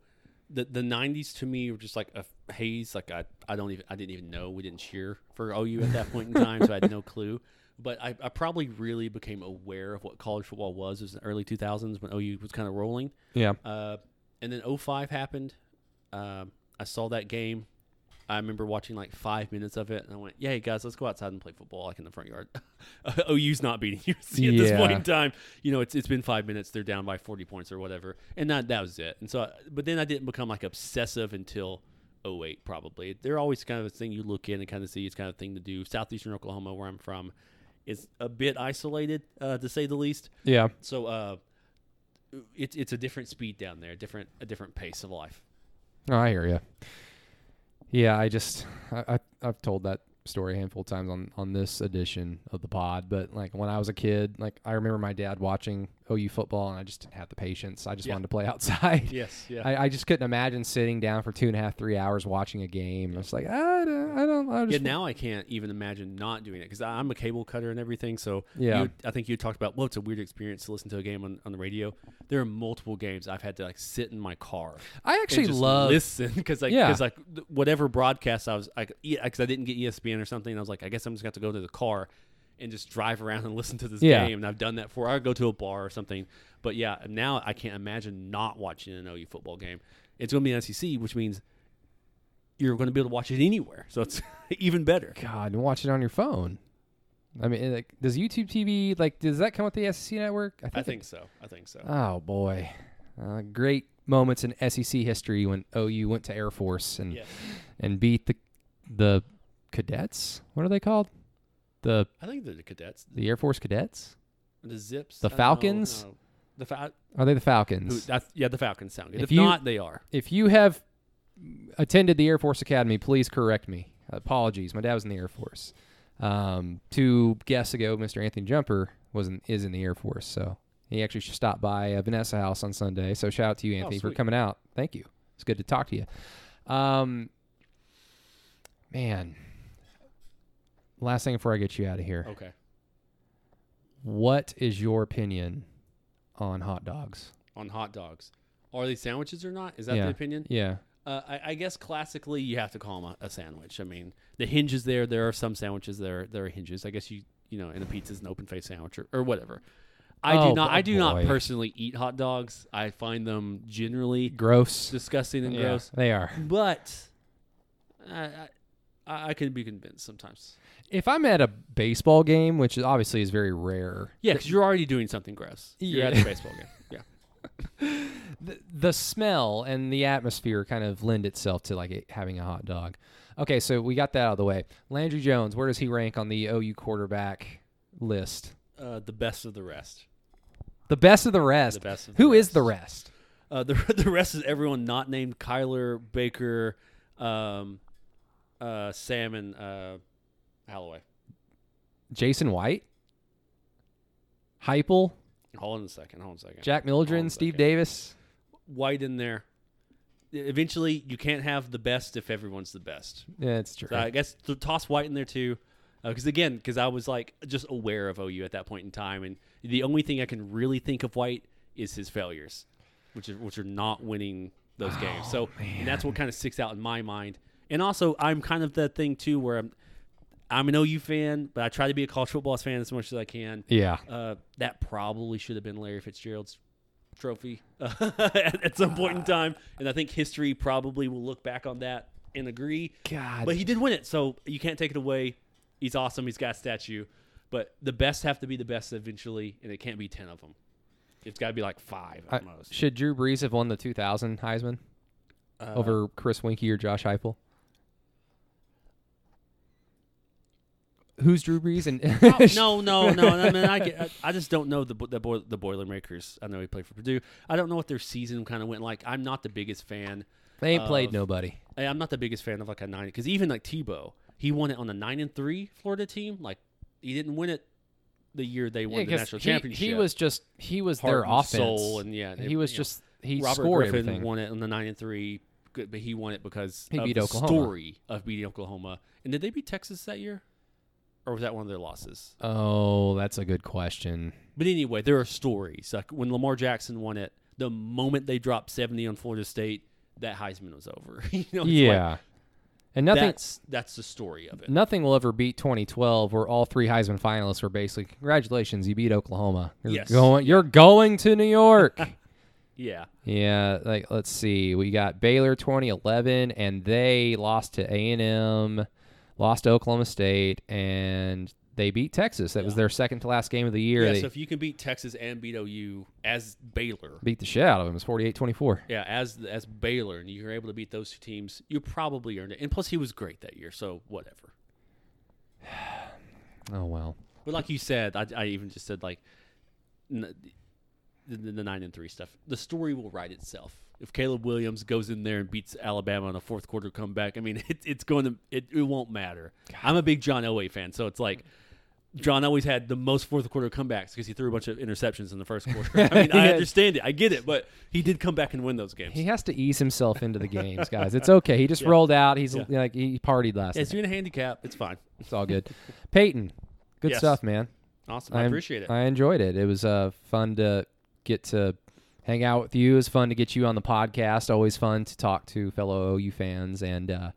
The the nineties to me were just like a haze. Like I, I don't even I didn't even know we didn't cheer for O U at that point in time, so I had no clue. But I, I probably really became aware of what college football was. It was in the early two thousands when O U was kind of rolling. Yeah. Uh, and then oh five happened. Uh, I saw that game. I remember watching like five minutes of it, and I went, "Yeah, hey guys, let's go outside and play football, like in the front yard." O U's not beating you at yeah. this point in time. You know, it's it's been five minutes; they're down by forty points or whatever, and that that was it. And so, I, but then I didn't become like obsessive until oh eight, probably. They're always kind of a thing you look in and kind of see. It's kind of a thing to do. Southeastern Oklahoma, where I'm from, is a bit isolated, uh, to say the least. Yeah. So, uh, it's it's a different speed down there, different a different pace of life. Oh, I hear you. Yeah, I just I, I I've told that story a handful of times on, on this edition of the pod, but like when I was a kid, like I remember my dad watching O U football, and I just didn't have the patience. I just yeah. wanted to play outside. Yes, yeah. I, I just couldn't imagine sitting down for two and a half, three hours watching a game. I was like, I don't, I don't. I just yeah, now I can't even imagine not doing it because I'm a cable cutter and everything. So yeah, you, I think you talked about well, it's a weird experience to listen to a game on, on the radio. There are multiple games I've had to like sit in my car. I actually and just love listen because like because yeah. like whatever broadcast I was like because I didn't get E S P N or something. And I was like, I guess I'm just gonna have to go to the car and just drive around and listen to this yeah. game. And I've done that before. I go to a bar or something. But yeah, now I can't imagine not watching an O U football game. It's going to be an S E C, which means you're going to be able to watch it anywhere. So it's even better. God, and watch it on your phone. I mean, like, does YouTube T V, like, does that come with the S E C network? I think, I think it, so. I think so. Oh, boy. Uh, great moments in S E C history when O U went to Air Force and yeah. and beat the the cadets. What are they called? The I think they're the cadets. The Air Force cadets? The Zips? The Falcons? Know, no. The fa- Are they the Falcons? Who, that's, yeah, the Falcons sound good. If, if you, not, they are. If you have attended the Air Force Academy, please correct me. Apologies. My dad was in the Air Force. Um, two guests ago, Mister Anthony Jumper was in, is in the Air Force. So he actually stopped by uh, Vanessa House on Sunday. So shout out to you, Anthony, oh, for coming out. Thank you. It's good to talk to you. Um, man. Last thing before I get you out of here. Okay. What is your opinion on hot dogs? On hot dogs. Are they sandwiches or not? Is that yeah. the opinion? Yeah. Uh, I, I guess classically you have to call them a, a sandwich. I mean, the hinge is there. There are some sandwiches that are, there are hinges. I guess you, you know, and a pizza is an open face sandwich or, or whatever. I oh, do not. I do boy. not personally eat hot dogs. I find them generally gross, disgusting, and yeah, gross. They are. But I, I, I can be convinced sometimes. If I'm at a baseball game, which obviously is very rare. Yeah, because you're already doing something gross. You're yeah. at a baseball game. Yeah. The, the smell and the atmosphere kind of lend itself to like it, having a hot dog. Okay, so we got that out of the way. Landry Jones, where does he rank on the O U quarterback list? Uh, the best of the rest. The best of the rest. The best of the Who rest. is the rest? Uh, the the rest is everyone not named Kyler, Baker, um, uh, Sam, and uh, Holloway. Jason White? Heupel? Hold on a second. Hold on a second. Jack Mildren, Steve Davis. White in there. Eventually, you can't have the best if everyone's the best. Yeah, that's true. So I guess to toss White in there, too. Because, uh, again, because I was, like, just aware of O U at that point in time. And the only thing I can really think of White is his failures, which is, which are not winning those oh, games. So and that's what kind of sticks out in my mind. And also, I'm kind of that thing, too, where I'm I'm an O U fan, but I try to be a college football fan as much as I can. Yeah. Uh, that probably should have been Larry Fitzgerald's trophy uh, at, at some point in time. And I think history probably will look back on that and agree. God. But he did win it, so you can't take it away. He's awesome. He's got a statue. But the best have to be the best eventually, and it can't be ten of them. It's got to be like five at I, most. Should Drew Brees have won the two thousand Heisman uh, over Chris Winkie or Josh Heupel? Who's Drew Brees? And no, no, no, no. I mean, I, get, I, I just don't know the the, boil, the Boilermakers. I know he played for Purdue. I don't know what their season kind of went like. I'm not the biggest fan. They ain't of, played nobody. I'm not the biggest fan of like a nine because even like Tebow, he won it on a nine and three Florida team. Like he didn't win it the year they won yeah, the national he, championship. He was just he was Heart their and offense. Soul and yeah, they, he was just know, he Robert scored Griffin everything. Won it on the nine and three, but he won it because he of beat the Oklahoma. Story of beating Oklahoma. And did they beat Texas that year? Or was that one of their losses? Oh, that's a good question. But anyway, there are stories. Like when Lamar Jackson won it, the moment they dropped seventy on Florida State, that Heisman was over. you know, yeah. Like, and nothing. That's, that's the story of it. Nothing will ever beat twenty twelve, where all three Heisman finalists were basically, congratulations, you beat Oklahoma. You're yes. Going, you're going to New York. yeah. Yeah. Like, let's see. We got Baylor twenty eleven, and they lost to A and M. Lost to Oklahoma State, and they beat Texas. That yeah. was their second-to-last game of the year. Yeah, they, so if you can beat Texas and beat O U as Baylor. Beat the shit out of them. It's forty-eight twenty-four. Yeah, as as Baylor, and you're able to beat those two teams, you probably earned it. And plus, he was great that year, so whatever. oh, well. But like you said, I, I even just said, like, n- the, the nine and three stuff. The story will write itself. If Caleb Williams goes in there and beats Alabama on a fourth quarter comeback, I mean, it, it's going to it, it won't matter. God. I'm a big John Elway fan, so it's like John Elway's had the most fourth quarter comebacks because he threw a bunch of interceptions in the first quarter. I mean, I understand it, I get it, but he did come back and win those games. He has to ease himself into the games, guys. It's okay. He just yeah. rolled out. He's yeah. like he partied last. Yeah, it's doing a handicap. It's fine. It's all good. Peyton, good yes. stuff, man. Awesome. I, I appreciate it. I enjoyed it. It was uh, fun to get to. Hang out with you. It was fun to get you on the podcast. Always fun to talk to fellow O U fans and uh,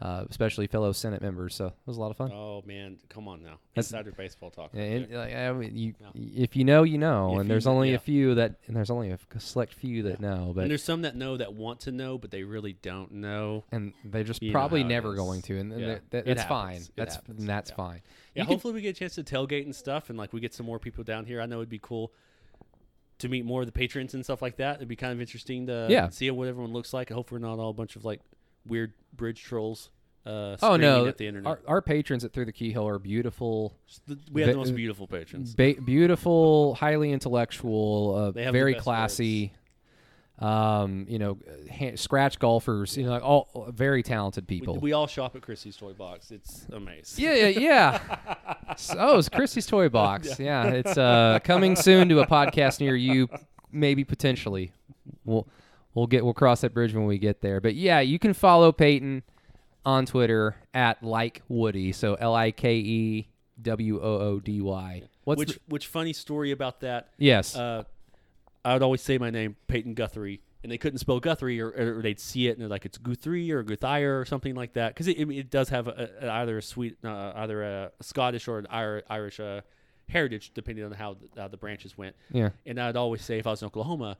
uh, especially fellow Senate members. So it was a lot of fun. Oh, man. Come on now. Insider baseball talk. And, like, I mean, you, yeah. If you know, you know. If and there's you, only yeah. a few that – and there's only a select few that yeah. know. But and there's some that know that want to know, but they really don't know. And they're just you probably never going to. And yeah. that, that's fine. That's and that's yeah. fine. Yeah, you hopefully can, we get a chance to tailgate and stuff and, like, we get some more people down here. I know it would be cool to meet more of the patrons and stuff like that. It'd be kind of interesting to yeah. see what everyone looks like. I hope we're not all a bunch of like weird bridge trolls uh, screaming oh, no. at the internet. Our, our patrons at Through the Keyhole are beautiful. The, we have be, the most beautiful patrons. Be, beautiful, highly intellectual, uh, very classy, um, you know, hand, scratch golfers, you know, like all very talented people. We, we all shop at Christie's Toy Box. It's amazing. Yeah, yeah, yeah. Oh, it's Christie's Toy Box. Yeah, it's uh, coming soon to a podcast near you, maybe potentially. We'll we'll get we'll cross that bridge when we get there. But yeah, you can follow Peyton on Twitter at like Woody. So L I K E W O O D Y. What's which the, which funny story about that? Yes, uh, I would always say my name, Peyton Guthrie, and they couldn't spell Guthrie, or, or they'd see it and they're like it's Guthrie or Guthire or something like that, because it, it, it does have a, a, either a sweet, uh, either a Scottish or an Irish uh, heritage, depending on how the, how the branches went. Yeah. And I'd always say if I was in Oklahoma,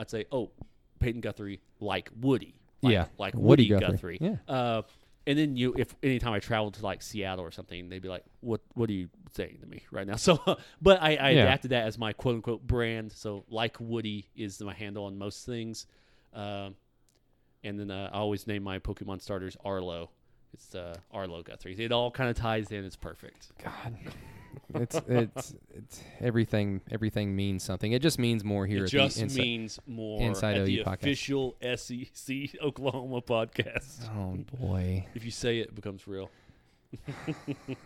I'd say, oh, Peyton Guthrie, like Woody, like, yeah, like Woody, Woody Guthrie. Guthrie. Yeah. Uh, and then you, if anytime I traveled to like Seattle or something, they'd be like, "What, what are you saying to me right now?" So, but I, I yeah. adapted that as my quote unquote brand. So, like Woody is my handle on most things, um, and then uh, I always name my Pokemon starters Arlo. It's uh, Arlo Guthrie. It all kind of ties in. It's perfect. God. it's it's it's everything. Everything means something. It just means more here. It at just the insi- means more inside at the O U official podcast. S E C Oklahoma podcast. Oh boy! If you say it, it becomes real.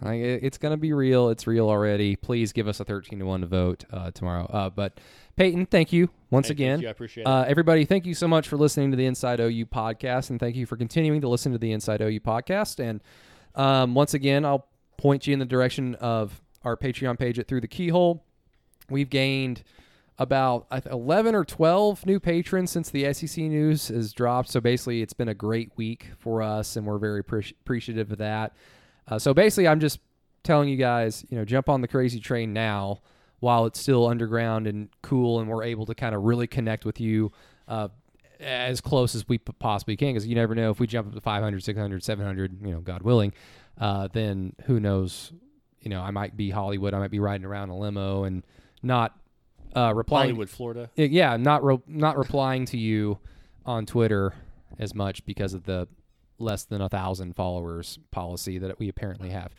I, it's gonna be real. It's real already. Please give us a thirteen to one to vote uh, tomorrow. Uh, but Peyton, thank you once hey, again. Thank you. I appreciate uh, it. Everybody, thank you so much for listening to the Inside O U podcast, and thank you for continuing to listen to the Inside O U podcast. And um, once again, I'll point you in the direction of our Patreon page at Through the Keyhole. We've gained about eleven or twelve new patrons since the S E C news has dropped. So basically, it's been a great week for us, and we're very pre- appreciative of that. Uh, so basically, I'm just telling you guys, you know, jump on the crazy train now while it's still underground and cool, and we're able to kind of really connect with you uh, as close as we possibly can, because you never know if we jump up to five hundred, six hundred, seven hundred, you know, God willing, uh, then who knows, you know, I might be Hollywood, I might be riding around a limo and not uh, replying. Hollywood, Florida. Yeah, not re- not replying to you on Twitter as much because of the less than a thousand followers policy that we apparently have.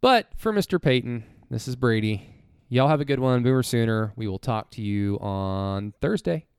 But for Mister Peyton, this is Brady. Y'all have a good one. Boomer Sooner. We will talk to you on Thursday.